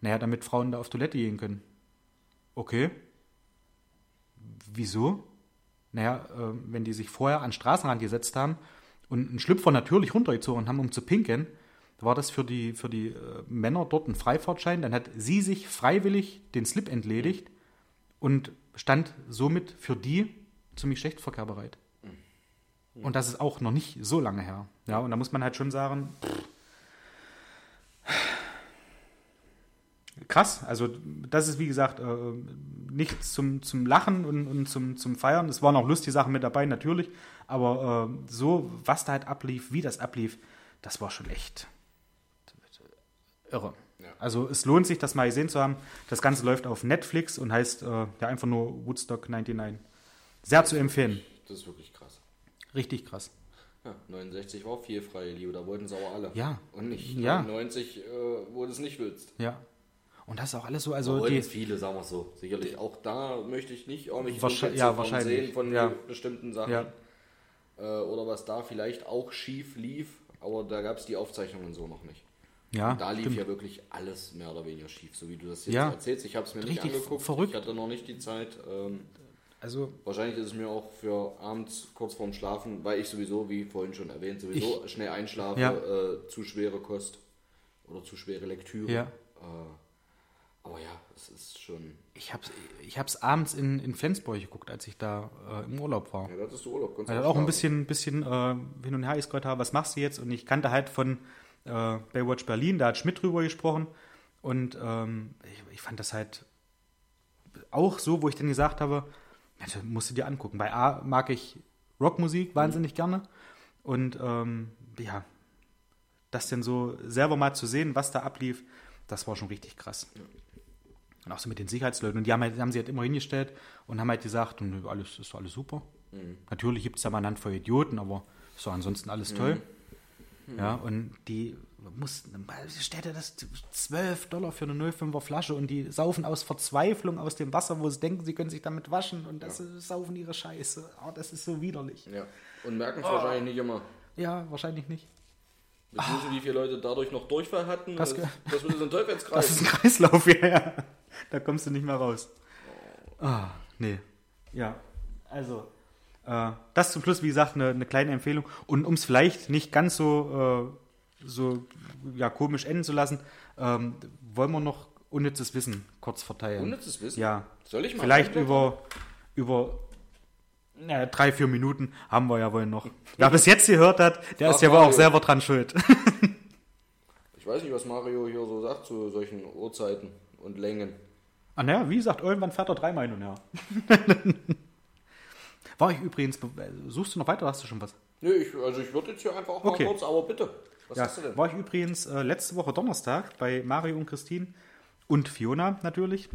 Naja, damit Frauen da auf Toilette gehen können. Okay. Wieso? Naja, äh, wenn die sich vorher an den Straßenrand gesetzt haben und einen Schlüpfer natürlich runtergezogen haben, um zu pinkeln, war das für die, für die äh, Männer dort ein Freifahrtschein. Dann hat sie sich freiwillig den Slip entledigt mhm. und stand somit für die zum Geschlechtsverkehr bereit. Mhm. Und das ist auch noch nicht so lange her. Ja, und da muss man halt schon sagen, pff, krass. Also das ist, wie gesagt, äh, nichts zum, zum Lachen und, und zum, zum Feiern. Es waren auch lustige Sachen mit dabei, natürlich. Aber äh, so, was da halt ablief, wie das ablief, das war schon echt irre. Ja. Also es lohnt sich, das mal gesehen zu haben. Das Ganze läuft auf Netflix und heißt äh, ja einfach nur Woodstock neunundneunzig. Sehr zu empfehlen. Das ist wirklich krass. Richtig krass. Ja, neunundsechzig war auch viel freie Liebe, da wollten es aber alle. Ja. Und nicht ja. neunundneunzig, äh, wo du es nicht willst. Ja. Und das ist auch alles so. Also da wollten die, viele, sagen wir es so. Sicherlich, auch da möchte ich nicht auch mich ja, wahrscheinlich sehen von ja. bestimmten Sachen. Ja. Äh, oder was da vielleicht auch schief lief, aber da gab es die Aufzeichnungen so noch nicht. Ja, da lief stimmt. ja wirklich alles mehr oder weniger schief, so wie du das jetzt ja. erzählst. Ich habe es mir richtig nicht angeguckt, verrückt. Ich hatte noch nicht die Zeit. Ähm, also wahrscheinlich ist es mir auch für abends kurz vorm Schlafen, weil ich sowieso, wie vorhin schon erwähnt, sowieso ich, schnell einschlafe, ja. äh, zu schwere Kost oder zu schwere Lektüre. Ja. Äh, aber ja, es ist schon... Ich habe es ich hab's abends in, in Flensburg geguckt, als ich da äh, im Urlaub war. Ja, da hattest du Urlaub. Weil also auch ein bisschen, bisschen äh, hin und her gescrollt habe, was machst du jetzt? Und ich kannte halt von äh, Baywatch Berlin, da hat Schmidt drüber gesprochen. Und ähm, ich, ich fand das halt auch so, wo ich dann gesagt habe, Mensch, musst du dir angucken. Bei A mag ich Rockmusik wahnsinnig mhm. gerne. Und ähm, ja, das denn so selber mal zu sehen, was da ablief, das war schon richtig krass. Ja. Und auch so mit den Sicherheitsleuten. Und die haben, halt, haben sie halt immer hingestellt und haben halt gesagt, und alles ist alles super. Mhm. Natürlich gibt es da mal ein Land voll Idioten, aber ist doch ansonsten alles mhm. toll. Hm. Ja, und die mussten, stellt er das zwölf Dollar für eine null Komma fünfer Flasche und die saufen aus Verzweiflung aus dem Wasser, wo sie denken, sie können sich damit waschen und das ja. saufen ihre Scheiße. Oh, das ist so widerlich. Ja, und merken es oh. wahrscheinlich nicht immer. Ja, wahrscheinlich nicht. Wir ah. wissen, wie viele Leute dadurch noch Durchfall hatten. Das, das, das ist ein Teufelskreis. Das ist ein Kreislauf, ja, ja. Da kommst du nicht mehr raus. Ah, oh, nee. Ja, also, äh, das zum Schluss, wie gesagt, eine, eine kleine Empfehlung. Und um es vielleicht nicht ganz so, äh, so ja, komisch enden zu lassen, ähm, wollen wir noch unnützes Wissen kurz verteilen. Unnützes Wissen? Ja. Soll ich mal? Vielleicht über... über Na, drei, vier Minuten haben wir ja wohl noch. Wer bis jetzt gehört hat, der Ach, ist ja wohl auch selber dran schuld. Ich weiß nicht, was Mario hier so sagt zu solchen Uhrzeiten und Längen. Ah naja, wie gesagt, irgendwann fährt er dreimal hin und her. War ich übrigens, suchst du noch weiter, hast du schon was? Nee, ich, also ich würde jetzt hier einfach auch mal okay. kurz, aber bitte. Was ja, hast du denn? War ich übrigens äh, letzte Woche Donnerstag bei Mario und Christine und Fiona natürlich.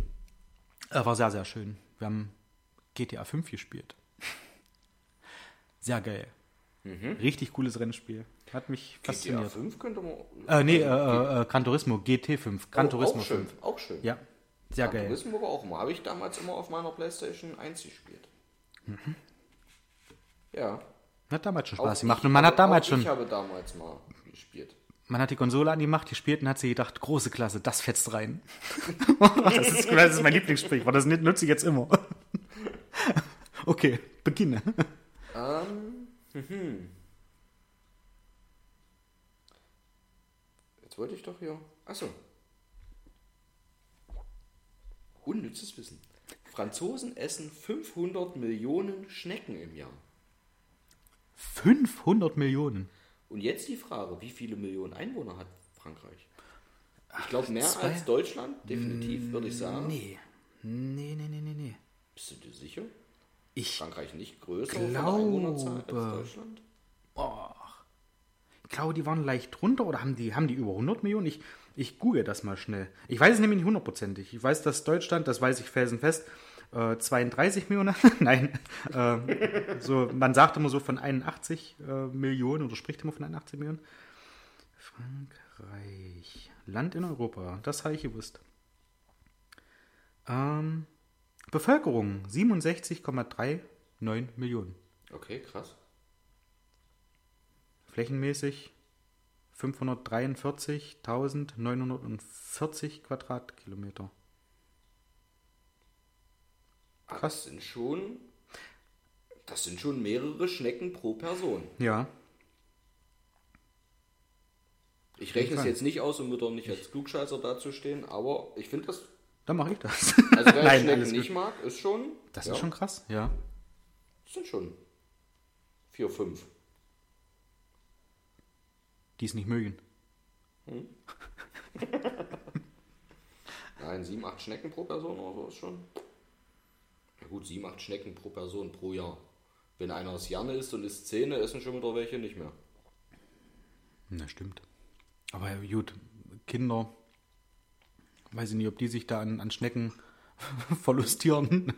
Äh, war sehr, sehr schön. Wir haben G T A fünf gespielt. Sehr geil. Mhm. Richtig cooles Rennspiel. Hat mich fasziniert. G T A fünf könnte man... Äh, nee, äh, äh, Gran Turismo, G T fünf. Gran oh, Turismo auch schön, fünf. Auch schön. Ja, sehr Gran geil. Gran Turismo war auch immer. Habe ich damals immer auf meiner PlayStation eins gespielt. Mhm. Ja. Hat damals schon Spaß auch gemacht. Und man habe, hat damals schon... Ich habe damals mal gespielt. Man hat die Konsole an die Macht gespielt und hat sie gedacht, große Klasse, das fetzt rein. das, ist, das ist mein Lieblingssprichwort. Das nutze ich jetzt immer. Okay, beginne. Um, mhm. Jetzt wollte ich doch hier... Achso. Unnützes Wissen. Franzosen essen fünfhundert Millionen Schnecken im Jahr. fünfhundert Millionen? Und jetzt die Frage, wie viele Millionen Einwohner hat Frankreich? Ich glaube, mehr Zwei? als Deutschland, definitiv, würde ich sagen. Nee. Nee, nee, nee, nee, nee. Bist du dir sicher? Ich Frankreich nicht größer glaube, von der Einwohnerzahl als Deutschland? Oh, ich glaube, die waren leicht drunter oder haben die, haben die über hundert Millionen? Ich, ich google das mal schnell. Ich weiß es nämlich nicht hundertprozentig. Ich weiß, dass Deutschland, das weiß ich felsenfest, äh, zweiunddreißig Millionen, nein, äh, so, man sagt immer so von einundachtzig äh, Millionen oder spricht immer von einundachtzig Millionen. Frankreich, Land in Europa, das habe ich gewusst. Ähm... Bevölkerung siebenundsechzig Komma neununddreißig Millionen. Okay, krass. Flächenmäßig fünfhundertdreiundvierzigtausendneunhundertvierzig Quadratkilometer. Krass. Das sind schon, das sind schon mehrere Schnecken pro Person. Ja. Ich rechne es jetzt nicht aus, um wieder nicht als Klugscheißer dazustehen, aber ich finde das... Dann mache ich das. Also wer Nein, Schnecken nicht mag, ist schon... Das ja. ist schon krass, ja. Das sind schon vier, fünf. Die es nicht mögen. Hm? Nein, sieben, acht Schnecken pro Person oder so ist schon... Na gut, sieben, acht Schnecken pro Person pro Jahr. Wenn einer aus Janne ist und ist Zähne, essen schon wieder welche nicht mehr. Na, stimmt. Aber gut, Kinder... Weiß ich nicht, ob die sich da an, an Schnecken verlustieren.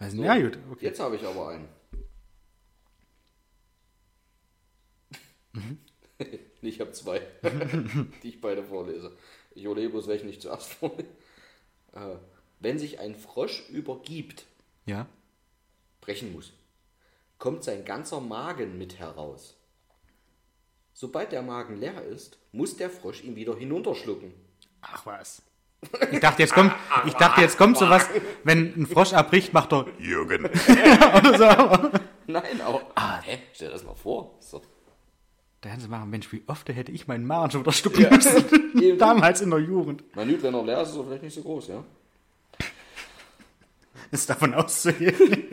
Weiß nicht. So, ja, gut. Okay. Jetzt habe ich aber einen. Mhm. Ich habe zwei, die ich beide vorlese. Ich überlebe es, welchen ich zuerst vorlese. Äh, wenn sich ein Frosch übergibt, ja? brechen muss, kommt sein ganzer Magen mit heraus. Sobald der Magen leer ist, muss der Frosch ihn wieder hinunterschlucken. Ach was. Ich dachte, jetzt kommt, ich dachte, jetzt kommt sowas, wenn ein Frosch abbricht, macht er Jürgen. Oder so. Nein, aber. Ah, hä? Stell dir das mal vor. So. Da hätten sie machen, Mensch, wie oft hätte ich meinen Magen schon wieder stucken ja. müssen. Damals in der Jugend. Na gut, wenn er leer ist, ist er vielleicht nicht so groß, ja? Ist davon auszugehen.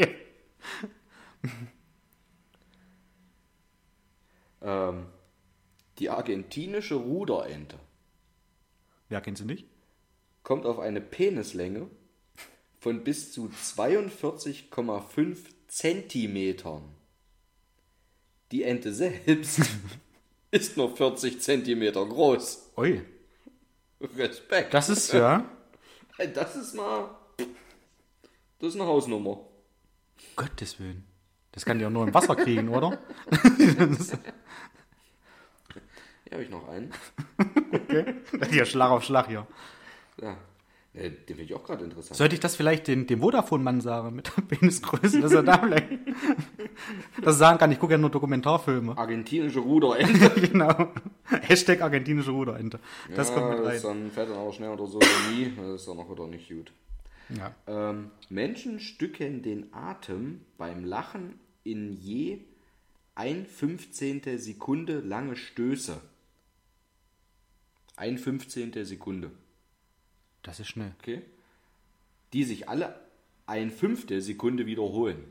ähm, die argentinische Ruderente. Ja, kennst du nicht? Kommt auf eine Penislänge von bis zu zweiundvierzig Komma fünf Zentimetern. Die Ente selbst ist nur vierzig Zentimeter groß. Ui. Respekt. Das ist ja... Das ist mal... Das ist eine Hausnummer. Gottes Willen. Das kann die auch nur im Wasser kriegen, oder? Hier habe ich noch einen. Okay. Ja, Schlag auf Schlag, ja. Ja. Den finde ich auch gerade interessant. Sollte ich das vielleicht dem, dem Vodafone-Mann sagen, mit der Penisgröße, dass er da vielleicht das sagen kann? Ich gucke ja nur Dokumentarfilme. Argentinische Ruderente. Genau. Hashtag argentinische Ruderente. Das ja, kommt mit rein. Das dann fährt dann auch schnell oder so nie. Das ist dann auch wieder nicht gut. Ja. Ähm, Menschen stücken den Atem beim Lachen in je ein fünfzehntel Sekunde lange Stöße. Ein fünfzehntel Sekunde. Das ist schnell. Okay. Die sich alle ein Fünftel Sekunde wiederholen.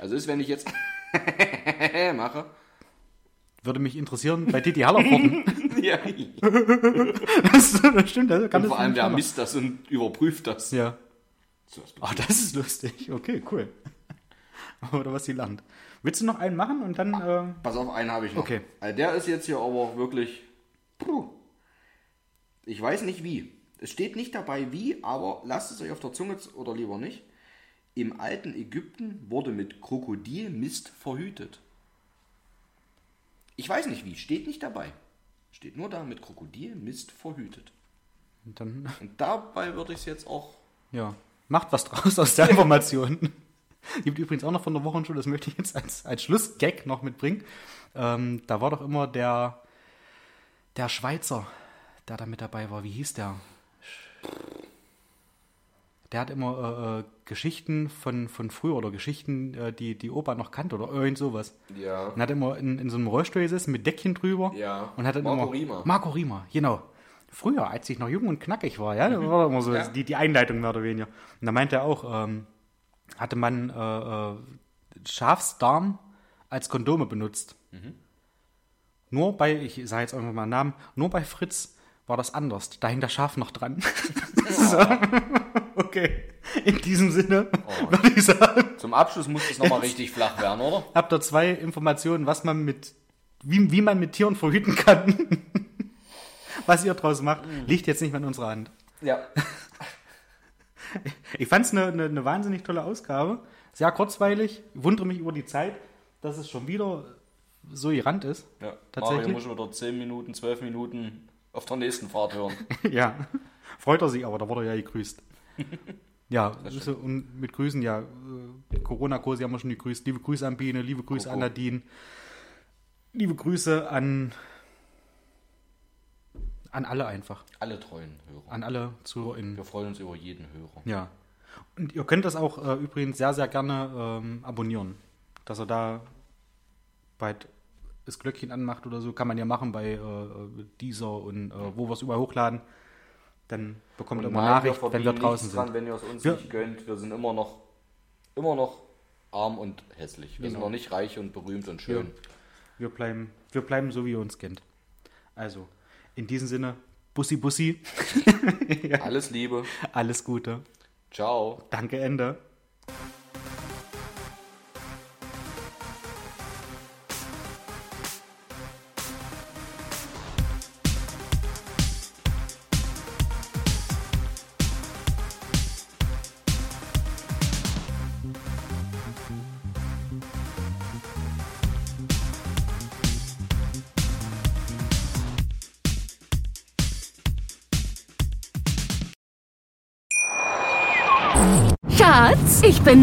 Also ist, wenn ich jetzt mache. Würde mich interessieren, bei Titi Hallervorden. Ja. Das, das stimmt, das kann und das vor allem, wer misst das und überprüft das. Ja. So, das oh, das ist lustig. Okay, cool. Oder was sie lernt. Willst du noch einen machen und dann... Äh... Pass auf, einen habe ich noch. Okay. Also der ist jetzt hier aber wirklich... Puh. Ich weiß nicht wie. Es steht nicht dabei wie, aber lasst es euch auf der Zunge oder lieber nicht. Im alten Ägypten wurde mit Krokodilmist verhütet. Ich weiß nicht wie, steht nicht dabei. Steht nur da, mit Krokodilmist verhütet. Und, dann Und dabei würde ich es jetzt auch... Ja, macht was draus aus der Information. Gibt übrigens auch noch von der Wochenshow, das möchte ich jetzt als, als Schlussgag noch mitbringen. Ähm, da war doch immer der, der Schweizer... der da mit dabei war, wie hieß der? Der hat immer äh, Geschichten von, von früher oder Geschichten, äh, die die Opa noch kannte oder irgend sowas. Ja. Und hat immer in, in so einem Rollstuhl gesessen mit Deckchen drüber. Ja. Und hat dann Marco immer, Riemer. Marco Riemer, genau. Früher, als ich noch jung und knackig war, ja, das war immer so ja. die, die Einleitung mehr oder weniger. Und da meinte er auch, ähm, hatte man äh, Schafsdarm als Kondome benutzt. Mhm. Nur bei, ich sage jetzt einfach mal einen Namen, nur bei Fritz war das anders. Da hing das Schaf noch dran. So. Okay. In diesem Sinne oh. würde ich sagen. Zum Abschluss muss es nochmal richtig flach werden, oder? Habt ihr zwei Informationen, was man mit, wie, wie man mit Tieren verhüten kann. Was ihr draus macht, liegt jetzt nicht mehr in unserer Hand. Ja. Ich fand es eine, eine, eine wahnsinnig tolle Ausgabe. Sehr kurzweilig. Wundere mich über die Zeit, dass es schon wieder so irrant ist. Ja. Tatsächlich. Mario muss wieder zehn Minuten, zwölf Minuten... auf der nächsten Fahrt hören. Ja, freut er sich aber, da wurde er ja gegrüßt. Ja, und mit Grüßen, ja, Corona-Kurse haben wir schon gegrüßt. Liebe Grüße an Biene, liebe Grüße oh, oh. an Nadine, liebe Grüße an an alle einfach. Alle treuen Hörer. An alle ZuhörerInnen. Wir freuen uns über jeden Hörer. Ja, und ihr könnt das auch äh, übrigens sehr, sehr gerne ähm, abonnieren, dass er da bald... das Glöckchen anmacht oder so, kann man ja machen bei äh, Deezer und äh, wo wir es überall hochladen, dann bekommt ihr immer Nachricht, wir wenn wir draußen sind. Dran, wenn ihr es uns ja. nicht gönnt, wir sind immer noch, immer noch arm und hässlich. Wir genau. sind noch nicht reich und berühmt und schön. Ja. Wir bleiben, wir bleiben so, wie ihr uns kennt. Also, in diesem Sinne, Bussi Bussi. Ja. Alles Liebe. Alles Gute. Ciao. Danke, Ende. Ich bin